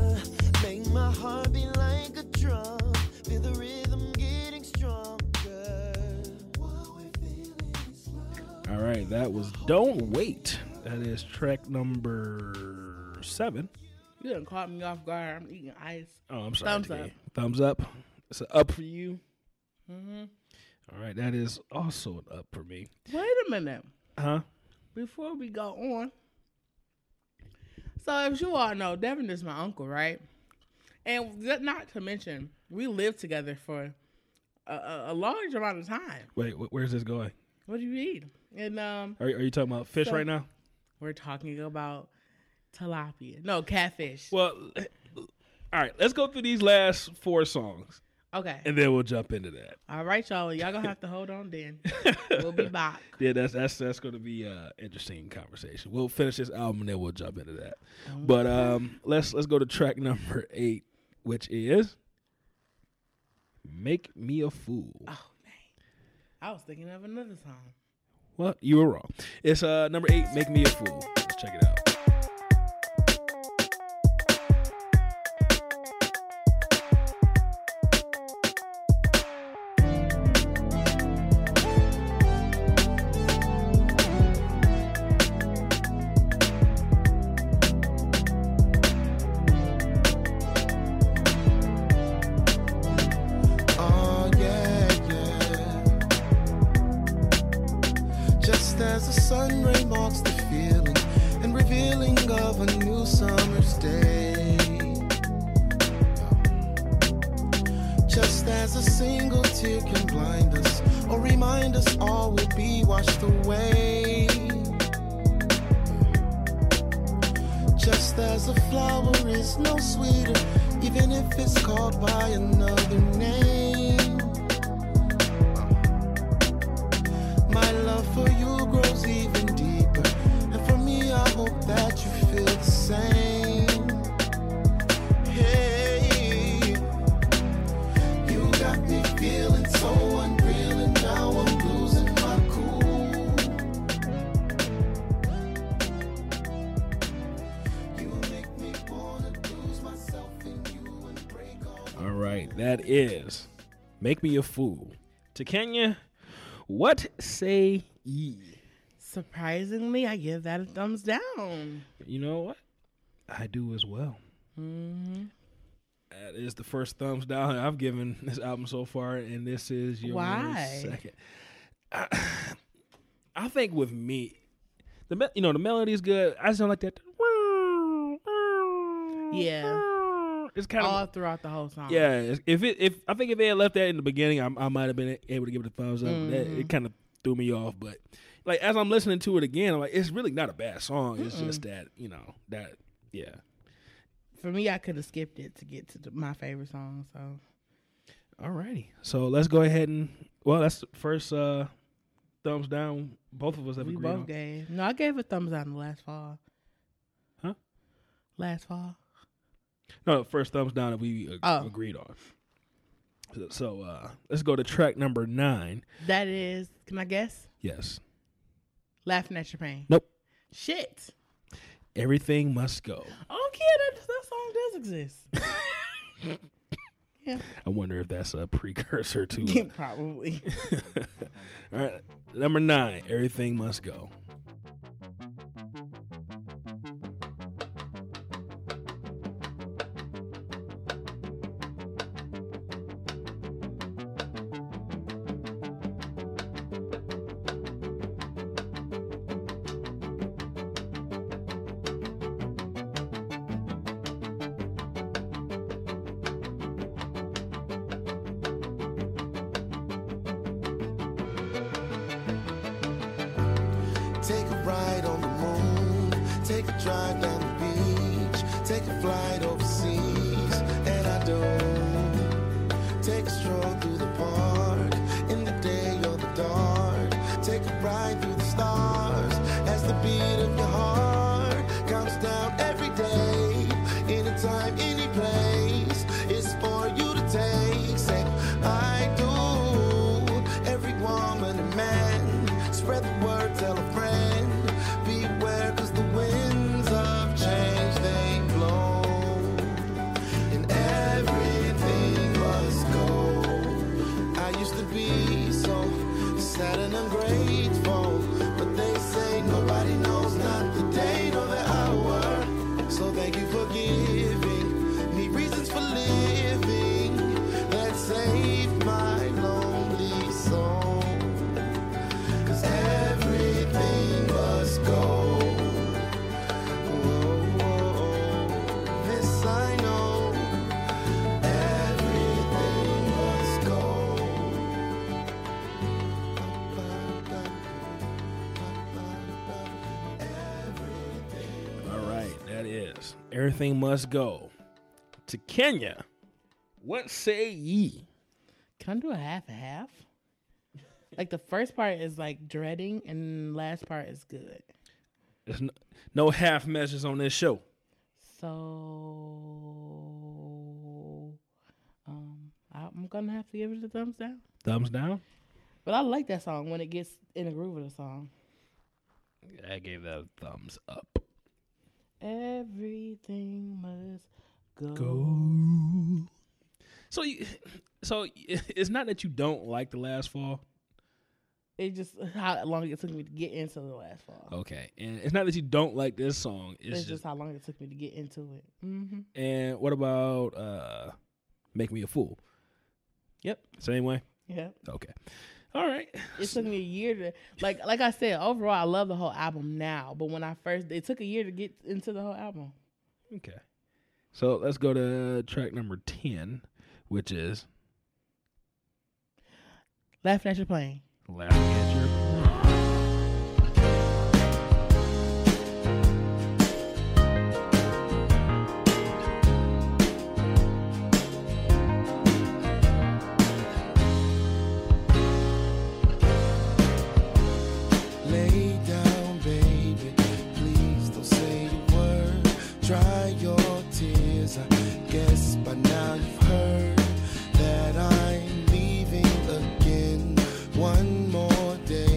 Make my heart beat like a drum. Feel the rhythm getting stronger. What we're feeling is love. All right, that was Don't Wait. That is track number 7. You done caught me off guard. I'm eating ice. Oh, I'm sorry. Thumbs up. Thumbs up. It's an up for you. Mm-hmm. All right, that is also an up for me. Wait a minute. Huh? Before we go on, so as you all know, Devin is my uncle, right? And not to mention, we lived together for a large amount of time. Wait, where's this going? What do you eat? And are you talking about fish right now? We're talking about tilapia. No, catfish. Well, all right, let's go through these last 4 songs. Okay. And then we'll jump into that. All right, y'all. Y'all gonna have to hold on then. We'll be back. Yeah, that's gonna be an interesting conversation. We'll finish this album and then we'll jump into that. Okay. But let's go to track number 8, which is Make Me a Fool. Oh man. I was thinking of another song. Well, you were wrong. It's number 8, Make Me a Fool. Let's check it out. Make Me a Fool. Takenya, what say ye? Surprisingly, I give that a thumbs down. You know what? I do as well. Mm-hmm. That is the first thumbs down I've given this album so far, and this is your second. I think with me, the melody is good. I just don't like that. Yeah, it's kind of all throughout the whole song. Yeah, if they had left that in the beginning, I might have been able to give it a thumbs up. Mm-hmm. It kind of threw me off, but like as I'm listening to it again, I'm like, it's really not a bad song. It's just that yeah. For me, I could have skipped it to get to my favorite song. So, alrighty, so let's go ahead and that's the first thumbs down. Both of us have agreed. We both gave. No, I gave a thumbs down last fall. Huh? Last fall? No, first thumbs down that we agreed on. So let's go to track number 9. That is, can I guess? Yes. Laughing at Your Pain. Nope. Shit. Everything Must Go. Oh yeah, that song does exist. Yeah. I wonder if that's a precursor to it. Probably. All right, number 9, Everything Must Go. Everything Must Go. Takenyah, what say ye? Can I do a half a half? Like the first part is like dreading, and last part is good. There's no half measures on this show. So, I'm gonna have to give it a thumbs down. Thumbs down. But I like that song when it gets in the groove of the song. I gave that a thumbs up. Everything must go. So it's not that you don't like the last fall. It just how long it took me to get into the last fall. Okay, and it's not that you don't like this song. It's just how long it took me to get into it. Mm-hmm. And what about Make Me a Fool? Yep. Same way. Yep. Okay. All right. It took me a year to like I said, overall I love the whole album now, but when I first it took a year to get into the whole album. Okay. So let's go to track number 10, which is Laughing at Your Pain. Laughing at Your Pain. One more day.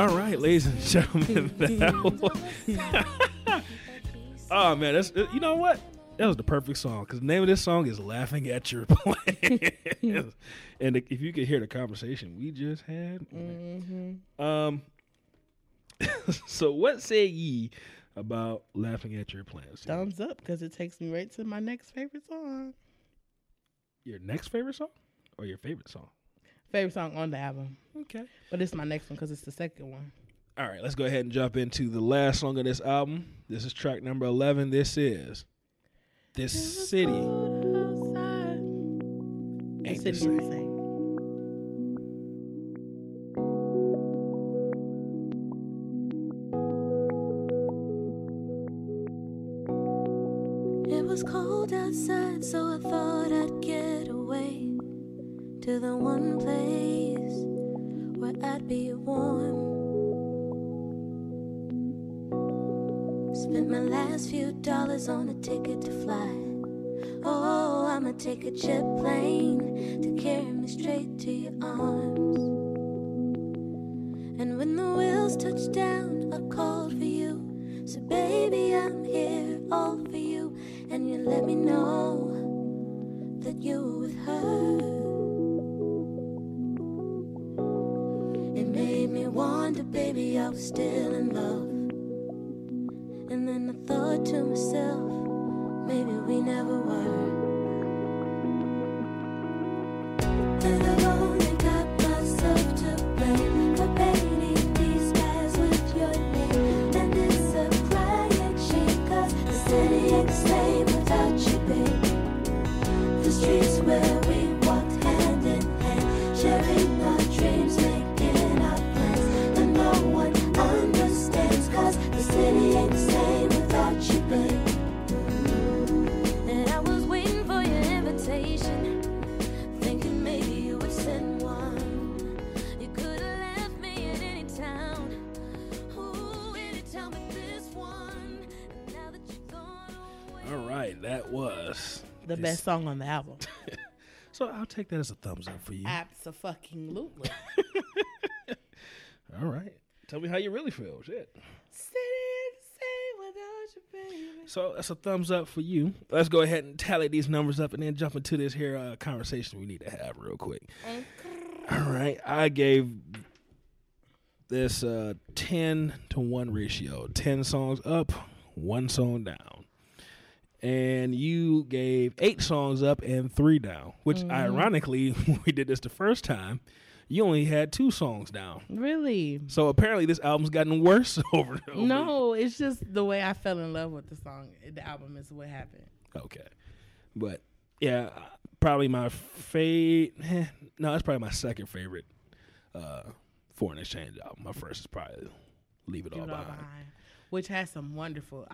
All right, ladies and gentlemen. Oh man, that's, you know what? That was the perfect song, because the name of this song is "Laughing at Your Plans." And if you could hear the conversation we just had, so what say ye about "Laughing at Your Plans"? Thumbs up, because it takes me right to my next favorite song. Your next favorite song, or your favorite song? Favorite song on the album. Okay, but it's my next one because it's the second one. All right, let's go ahead and jump into the last song of this album. This is track number 11. This is "This City Ain't the Same." It was cold outside, so I thought I'd get away to the one place where I'd be warm. Spent my last few dollars on a ticket to fly. Oh, I'ma take a jet plane to carry me straight to your arms. And when the wheels touch down, I called for you. So baby, I'm here all for you. And you let me know that you were with her. It made me wonder, baby, I was still in love. And then I thought to myself, maybe we never were. And I've only got myself to blame for painting these skies with your name. And it's a crying shame, cause the city ain't the same without you, babe. The streets where we walked hand in hand, sharing our dreams, making our plans. And no one understands, cause the city ain't the same. That was the best song on the album. So I'll take that as a thumbs up for you. Abso-fucking-lutely. All right. Tell me how you really feel. Shit. So that's a thumbs up for you. Let's go ahead and tally these numbers up and then jump into this here conversation we need to have real quick. All right. I gave this 10-to-1 ratio. 10 songs up, 1 song down. And you gave 8 songs up and 3 down, which ironically, when we did this the first time, you only had 2 songs down. Really? So apparently this album's gotten worse over. No, it's just the way I fell in love with the song. The album is what happened. Okay. But, yeah, probably my that's probably my second favorite Foreign Exchange album. My first is probably Leave It All Behind. Which has some wonderful.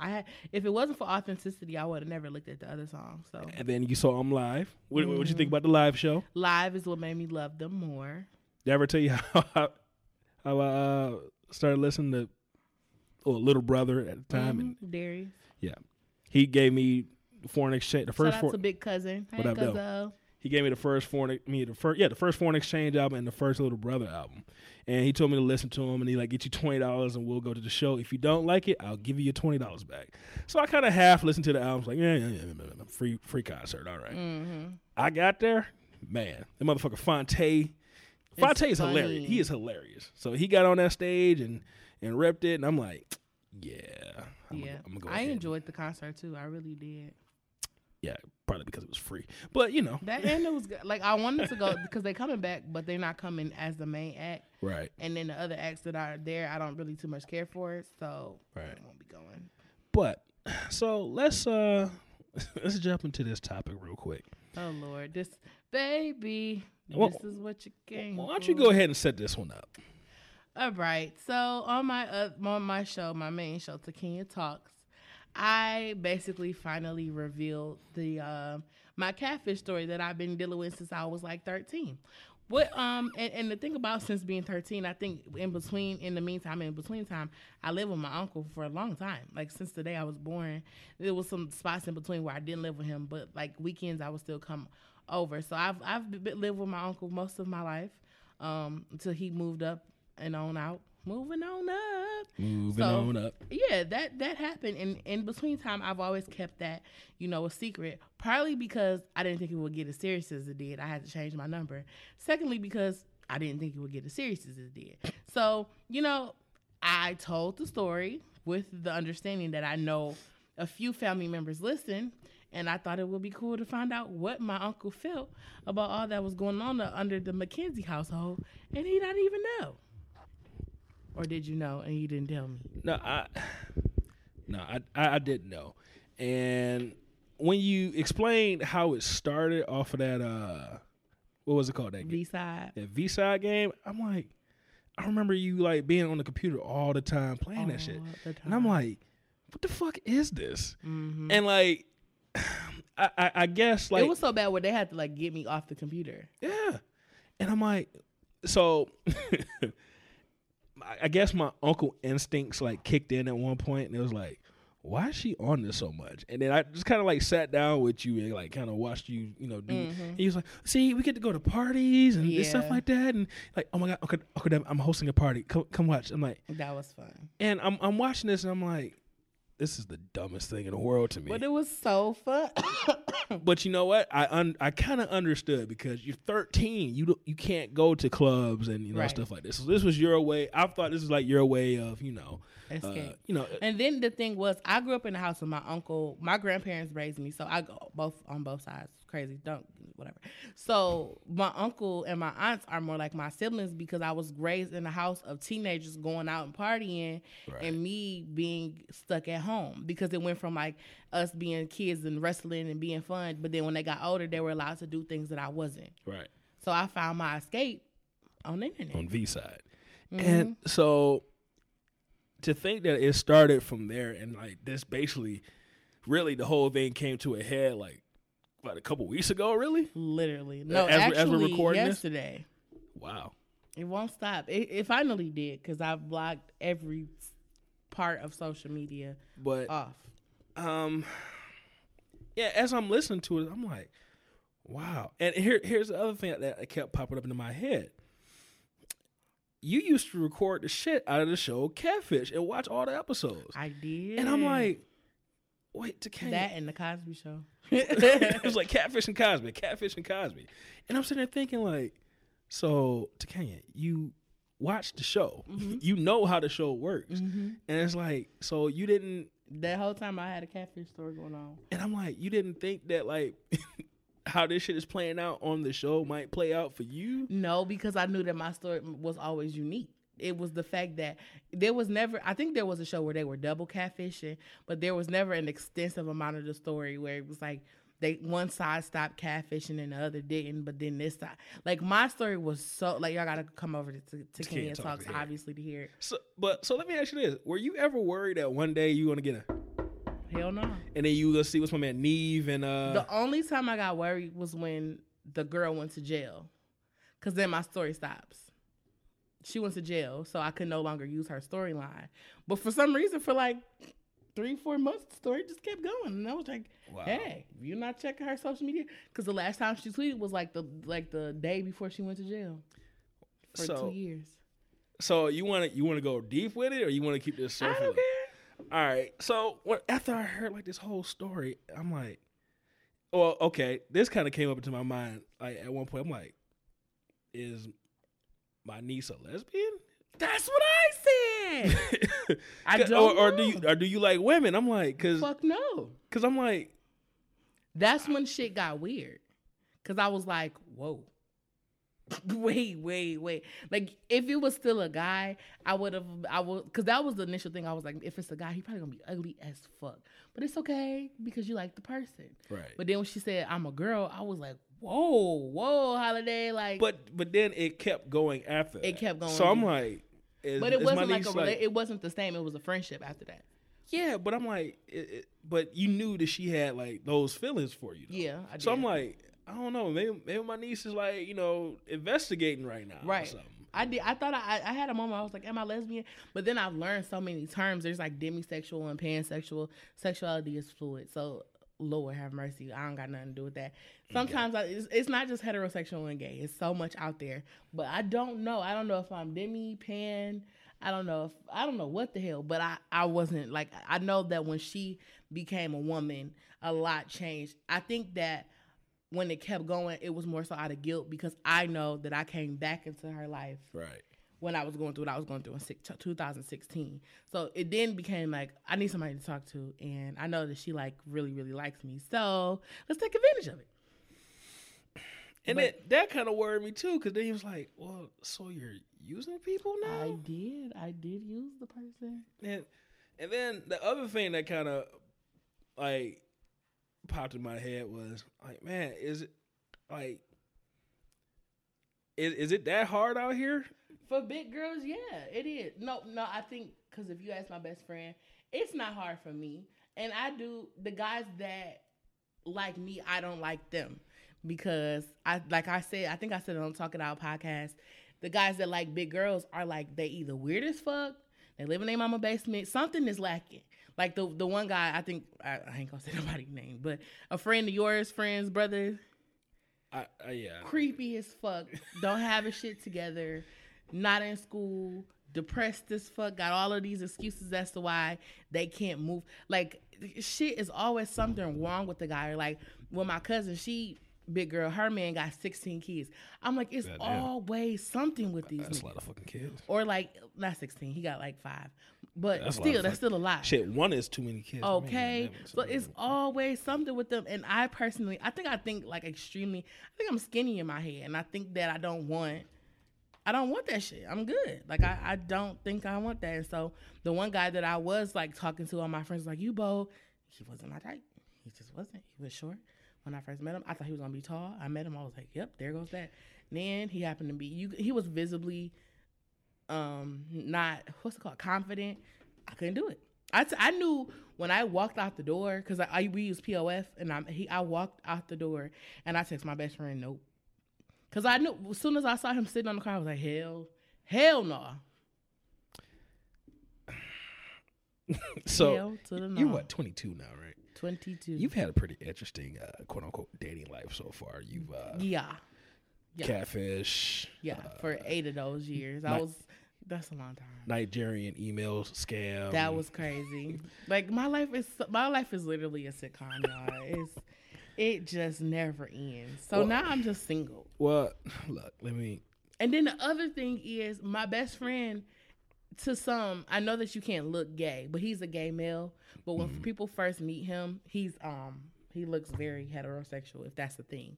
If it wasn't for authenticity, I would have never looked at the other song. So. And then you saw them live. What you think about the live show? Live is what made me love them more. Did I ever tell you how I started listening to Little Brother at the time? Mm-hmm. Darius. Yeah, he gave me Foreign Exchange. The first. Shout out to Big Cousin. Hey, Cuzzo. He gave me the first Foreign Exchange album and the first Little Brother album. And he told me to listen to him, and he like, get you $20 and we'll go to the show. If you don't like it, I'll give you your $20 back. So I kind of half listened to the albums like, yeah, free concert, all right. Mm-hmm. I got there, man. The motherfucker Phonte is hilarious. He is hilarious. So he got on that stage and repped it, and I'm like, I'm gonna go. I enjoyed the concert too. I really did. Yeah, probably because it was free. But, That end was good. Like, I wanted to go because they're coming back, but they're not coming as the main act. Right. And then the other acts that are there, I don't really too much care for it, so I won't be going. But, so let's jump into this topic real quick. Oh, Lord. This, baby, this is what you came for. Why don't you go ahead and set this one up? All right. So, on my show, my main show, Takenya Talks, I basically finally revealed the my catfish story that I've been dealing with since I was like 13. What and the thing about since being 13, I think in the meantime, I lived with my uncle for a long time. Like since the day I was born, there was some spots in between where I didn't live with him, but like weekends I would still come over. So I've lived with my uncle most of my life until he moved up and on out. moving on up. Yeah, that happened. And in between time, I've always kept that, a secret. Partly because I didn't think it would get as serious as it did. I had to change my number. Secondly, because I didn't think it would get as serious as it did. So, I told the story with the understanding that I know a few family members listen. And I thought it would be cool to find out what my uncle felt about all that was going on under the McKenzie household. And he didn't even know. Or did you know and you didn't tell me? No, I didn't know. And when you explained how it started off of that, what was it called? That V-Side. That V-Side game. I'm like, I remember you being on the computer all the time playing all that shit. And I'm like, what the fuck is this? Mm-hmm. And I guess it was so bad where they had to get me off the computer. Yeah. And I'm like, so I guess my uncle instincts kicked in at one point, and it was like, why is she on this so much? And then I just kind of sat down with you and kind of watched you, do. Mm-hmm. And he was like, see, we get to go to parties and stuff like that. And oh my God, okay, I'm hosting a party. Come watch. I'm like, that was fun. And I'm watching this and I'm like, this is the dumbest thing in the world to me. But it was so fun. But you know what? I kind of understood because you're 13. You can't go to clubs and stuff like this. So this was your way. I thought this was your way of escape. And then the thing was, I grew up in the house with my uncle. My grandparents raised me, so I go on both sides. Crazy, whatever. So my uncle and my aunts are more like my siblings because I was raised in a house of teenagers going out and partying, and me being stuck at home because it went from us being kids and wrestling and being fun, but then when they got older, they were allowed to do things that I wasn't. Right. So I found my escape on the internet. On V-Side. Mm-hmm. And so to think that it started from there and this basically really the whole thing came to a head about a couple weeks ago, really? Literally. No, as we're recording yesterday. This? Wow. It won't stop. It finally did because I've blocked every part of social media off. Yeah, as I'm listening to it, I'm like, wow. And here's the other thing that kept popping up into my head. You used to record the shit out of the show Catfish and watch all the episodes. I did. And I'm like, wait, Takenya. That and the Cosby Show. It was like Catfish and Cosby. And I'm sitting there thinking so Takenya, you watch the show. Mm-hmm. You know how the show works. Mm-hmm. And it's so you didn't. That whole time I had a catfish story going on. And I'm like, you didn't think that how this shit is playing out on the show might play out for you? No, because I knew that my story was always unique. It was the fact that there was never, I think there was a show where they were double catfishing, but there was never an extensive amount of the story where it was one side stopped catfishing and the other didn't, but then this side. My story was so... y'all gotta come over to Takenya Talks, obviously, to hear it. So let me ask you this. Were you ever worried that one day you gonna get a... Hell no. And then you gonna see what's my man, Neve, and... The only time I got worried was when the girl went to jail. Because then my story stops. She went to jail, so I could no longer use her storyline. But for some reason, for 3-4 months, the story just kept going, and I was like, wow. "Hey, you're not checking her social media?" Because the last time she tweeted was the day before she went to jail for 2 years. So you want to go deep with it, or you want to keep this surface? I don't care. All right. So after I heard this whole story, I'm like, "Well, okay." This kind of came up into my mind. At one point, I'm like, "Is my niece a lesbian?" That's what I said. I don't. Or do you like women? I'm like, fuck no. Because I'm like, that's when shit got weird. Because I was like, whoa, wait. If it was still a guy, I would. Because that was the initial thing. I was like, if it's a guy, he probably gonna be ugly as fuck. But it's okay because you like the person. Right. But then when she said I'm a girl, I was like, whoa, Holiday. But then it kept going after. It kept going. So I'm like. But it wasn't it wasn't the same. It was a friendship after that. Yeah, but I'm like, but you knew that she had those feelings for you, though. Yeah, I did. So I'm like, I don't know. Maybe my niece is investigating right now. Right. Or something. I did. I thought I had a moment. I was like, am I lesbian? But then I've learned so many terms. There's demisexual and pansexual. Sexuality is fluid. So Lord have mercy. I don't got nothing to do with that. Sometimes it's not just heterosexual and gay. It's so much out there. But I don't know. I don't know if I'm demi, pan. I don't know what the hell, but I wasn't like, I know that when she became a woman, a lot changed. I think that when it kept going, it was more so out of guilt, because I know that I came back into her life. Right. When I was going through what I was going through in 2016. So it then became like, I need somebody to talk to. And I know that she like really, really likes me. So let's take advantage of it. And that kind of worried me too. Cause then he was like, well, so you're using people now? I did use the person. And then the other thing that kind of like popped in my head was like, man, is it that hard out here? For big girls, yeah, it is. No, I think, because if you ask my best friend, it's not hard for me. And the guys that like me, I don't like them. Because, I think I said it on Talk It Out podcast, the guys that like big girls are like, they either weird as fuck, they live in their mama basement, something is lacking. Like the one guy, I think, I ain't going to say nobody's name, but a friend of yours, friend's brother, yeah, creepy as fuck, don't have his shit together. Not in school, depressed as fuck, got all of these excuses as to why they can't move. Like, shit is always something wrong with the guy. Like, when my cousin, she, big girl, her man got 16 kids. I'm like, it's always something with these. That's niggas. A lot of fucking kids. Or like, not 16, he got like 5. But that's still a lot. Shit, one is too many kids. Okay, so it's always something with them. And I personally, I think I'm skinny in my head. And I think that I don't want that shit. I'm good. Like, I don't think I want that. And so the one guy that I was, like, talking to, all my friends, like, you, Bo, he wasn't my type. He just wasn't. He was short. When I first met him, I thought he was going to be tall. I met him. I was like, yep, there goes that. And then he happened to be, he was visibly not, what's it called, confident. I couldn't do it. I knew when I walked out the door, because we use POF, and I walked out the door, and I texted my best friend, nope. Because I knew as soon as I saw him sitting on the car, I was like, hell no. So, you're what, 22 now, right? 22. You've had a pretty interesting, quote-unquote, dating life so far. You've catfish. Yeah, for 8 of those years. That's a long time. Nigerian emails scam. That was crazy. Like, my life is literally a sitcom, y'all. It just never ends. So now I'm just single. Well, look, let me. And then the other thing is, my best friend, to some, I know that you can't look gay, but he's a gay male. But when people first meet him, he's he looks very heterosexual, if that's the thing.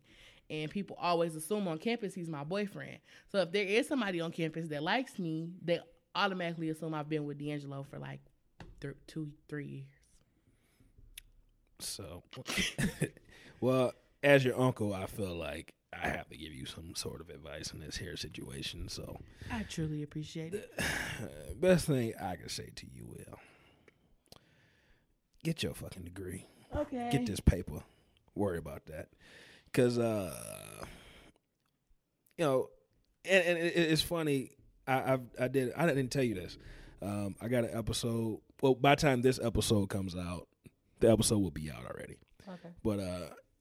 And people always assume on campus he's my boyfriend. So if there is somebody on campus that likes me, they automatically assume I've been with D'Angelo for like 2-3 years. So, well, as your uncle, I feel like I have to give you some sort of advice in this here situation. So I truly appreciate it. Best thing I can say to you, Will, get your fucking degree. Okay. Get this paper. Worry about that. Because, you know, and it's funny. I didn't tell you this. I got an episode. Well, by the time this episode comes out, the episode will be out already. Okay. But,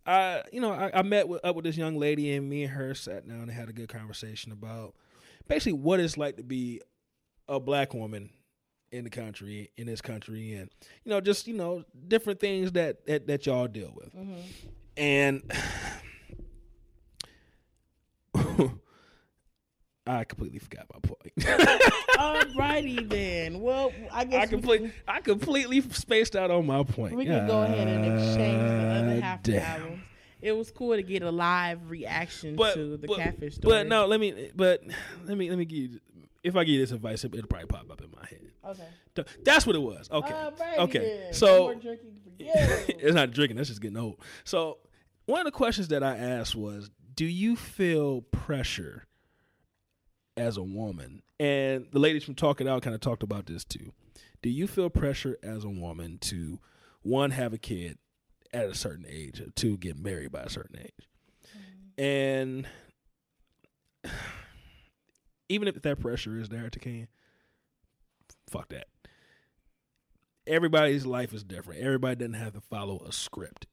I met up with this young lady, and me and her sat down and had a good conversation about basically what it's like to be a black woman in this country. And, you know, just, you know, different things that y'all deal with. Mm-hmm. And I completely forgot my point. Alrighty then. Well, I guess I completely spaced out on my point. We can go ahead and exchange the other half of the album. It was cool to get a live reaction to the catfish story. But no, let me give you. If I give you this advice, it'll probably pop up in my head. Okay, that's what it was. Okay, okay. So it's not drinking. That's just getting old. So one of the questions that I asked was, do you feel pressure as a woman? And the ladies from Talk It Out kind of talked about this too. Do you feel pressure as a woman to, one, have a kid at a certain age, or two, get married by a certain age? Mm-hmm. And even if that pressure is there, Takenya, fuck that. Everybody's life is different. Everybody doesn't have to follow a script.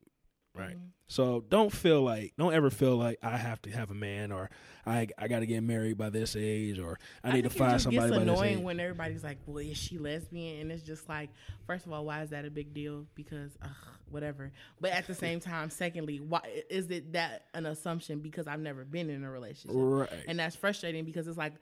Right. Mm-hmm. So don't ever feel like I have to have a man, or I got to get married by this age, or I need to find somebody by this age. It just gets annoying when everybody's like, well, is she lesbian? And it's just like, first of all, why is that a big deal? Because whatever. But at the same time, secondly, why is it that an assumption? Because I've never been in a relationship. Right. And that's frustrating because it's like,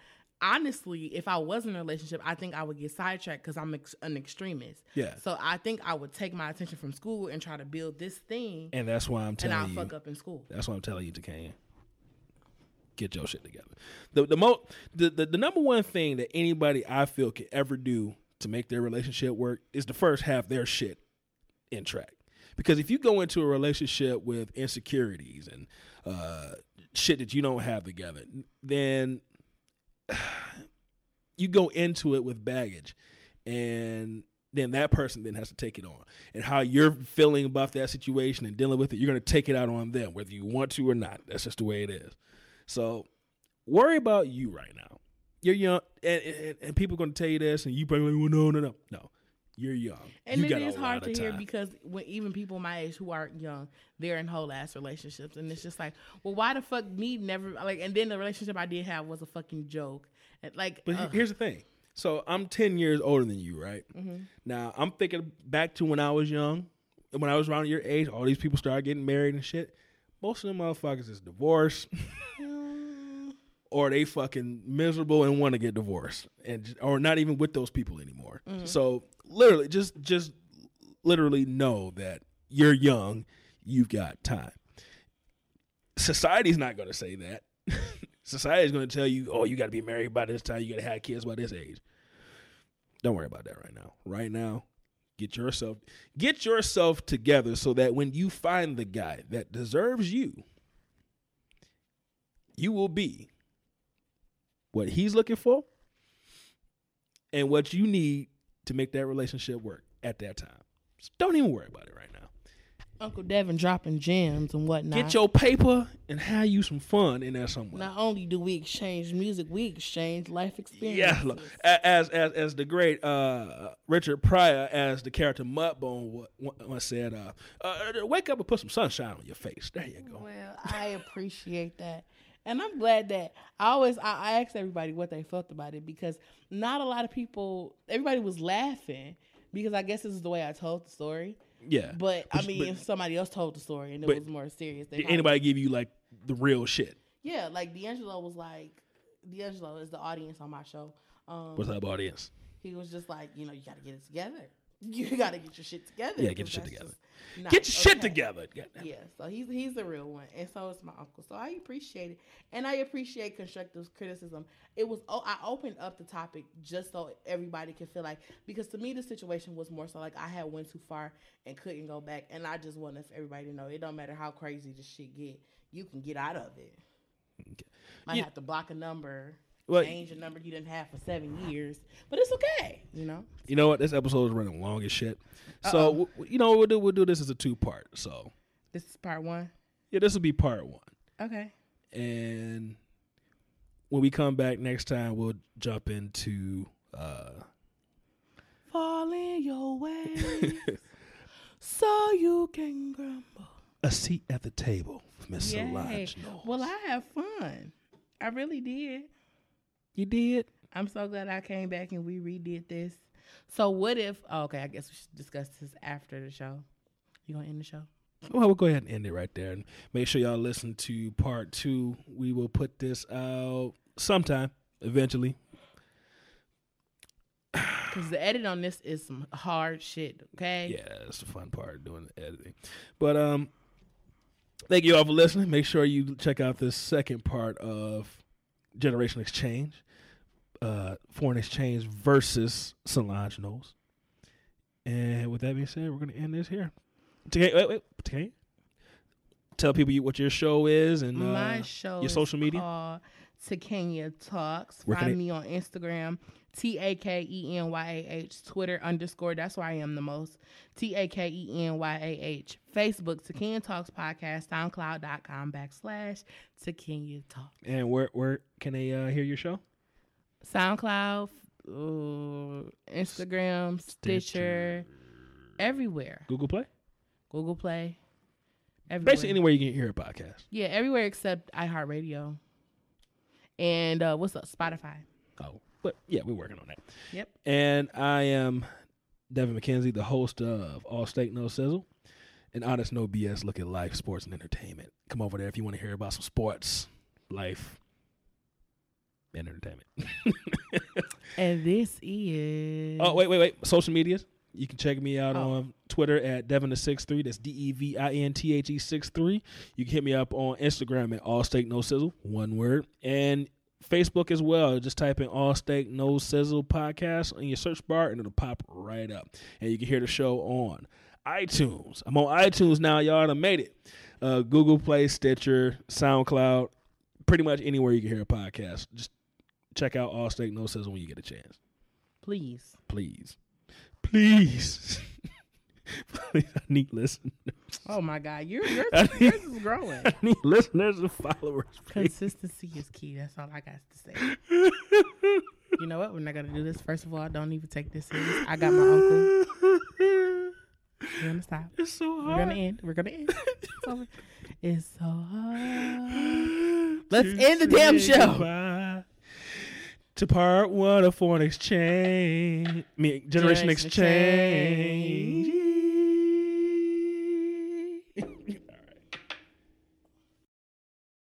honestly, if I was in a relationship, I think I would get sidetracked because I'm an extremist. Yeah. So I think I would take my attention from school and try to build this thing. And that's why I'm telling you. And I'll fuck up in school. That's why I'm telling you, Takenya, get your shit together. The number one thing that anybody I feel can ever do to make their relationship work is to first have their shit in track. Because if you go into a relationship with insecurities and shit that you don't have together, then you go into it with baggage, and then that person then has to take it on, and how you're feeling about that situation and dealing with it, you're going to take it out on them, whether you want to or not. That's just the way it is. So worry about you right now. You're young, and people are going to tell you this, and you probably like, well, no. You're young. And you it is hard to hear because when even people my age who aren't young, they're in whole ass relationships. And it's just like, well, why the fuck me never like, and then the relationship I did have was a fucking joke. And like, but here's the thing. So I'm 10 years older than you, right? Mm-hmm. Now I'm thinking back to when I was young, when I was around your age, all these people started getting married and shit. Most of them motherfuckers is divorced. Or they fucking miserable and want to get divorced, and or not even with those people anymore. Mm-hmm. So literally, just know that you're young, you've got time. Society's not going to say that. Society's going to tell you, oh, you got to be married by this time, you got to have kids by this age. Don't worry about that right now. Right now, get yourself together so that when you find the guy that deserves you, you will be what he's looking for, and what you need to make that relationship work at that time. So don't even worry about it right now. Uncle Devin dropping gems and whatnot. Get your paper and have you some fun in there somewhere. Not only do we exchange music, we exchange life experiences. Yeah, look, as the great Richard Pryor, as the character Mudbone once said, wake up and put some sunshine on your face. There you go. Well, I appreciate that. And I'm glad that I asked everybody what they felt about it, because not a lot of people, everybody was laughing because I guess this is the way I told the story. Yeah. But if somebody else told the story and it was more serious. Did anybody give you like the real shit? Yeah. Like D'Angelo is the audience on my show. What's up, audience? He was just like, you got to get it together. You got to get your shit together. Yeah, get your shit together. Get your shit together. Yeah, so he's the real one. And so is my uncle. So I appreciate it. And I appreciate constructive criticism. I opened up the topic just so everybody could feel like, because to me the situation was more so like I had went too far and couldn't go back. And I just wanted everybody to know it don't matter how crazy this shit get, you can get out of it. Okay. Might have to block a number. Well, change a number you didn't have for 7 years, but it's okay, You know what? This episode is running long as shit. So we'll do this as a two-part. So this is part one. Yeah, this will be part one. Okay. And when we come back next time, we'll jump into falling your ways, so you can grumble. A seat at the table, Miss Solange Knowles. Well, I had fun. I really did. You did? I'm so glad I came back and we redid this. So what if... Oh, okay, I guess we should discuss this after the show. You going to end the show? Well, we'll go ahead and end it right there. And make sure y'all listen to part two. We will put this out sometime, eventually. Because the edit on this is some hard shit, okay? Yeah, that's the fun part, doing the editing. But thank you all for listening. Make sure you check out the second part of Generation Exchange, Foreign Exchange versus Solange Knowles. And with that being said, we're going to end this here. Wait. Tell people what your show is and my show, your social media. Takenya Talks. Find me on Instagram, TAKENYAH, Twitter _ that's where I am the most, TAKENYAH, Facebook, Takenya Talks Podcast, SoundCloud.com/ Takenya Talks. And where can they hear your show? SoundCloud, Instagram, Stitcher, everywhere. Google Play? Everywhere. Basically anywhere you can hear a podcast. Yeah, everywhere except iHeartRadio. And what's up? Spotify. Oh, but yeah, we're working on that. Yep. And I am Devin McKenzie, the host of All Steak No Sizzle, an honest, no BS look at life, sports, and entertainment. Come over there if you want to hear about some sports, life, and entertainment. And this is... Oh, wait. Social medias. You can check me out on Twitter at Devin63. That's DEVINTHE63. You can hit me up on Instagram at All Steak No Sizzle, one word. And Facebook as well. Just type in All Steak No Sizzle Podcast in your search bar, and it'll pop right up. And you can hear the show on iTunes. I'm on iTunes now, y'all. I made it. Google Play, Stitcher, SoundCloud, pretty much anywhere you can hear a podcast. Just check out All Steak No Sizzle when you get a chance. Please. Please, I need listeners. Oh, my God. Yours is growing. I need listeners and followers. Please. Consistency is key. That's all I got to say. You know what? We're not going to do this. First of all, I don't even take this serious. I got my uncle. We're going to stop. It's so hard. We're going to end. It's so hard. Let's end the damn show. Goodbye. To part one of Foreign Exchange, Generation Exchange.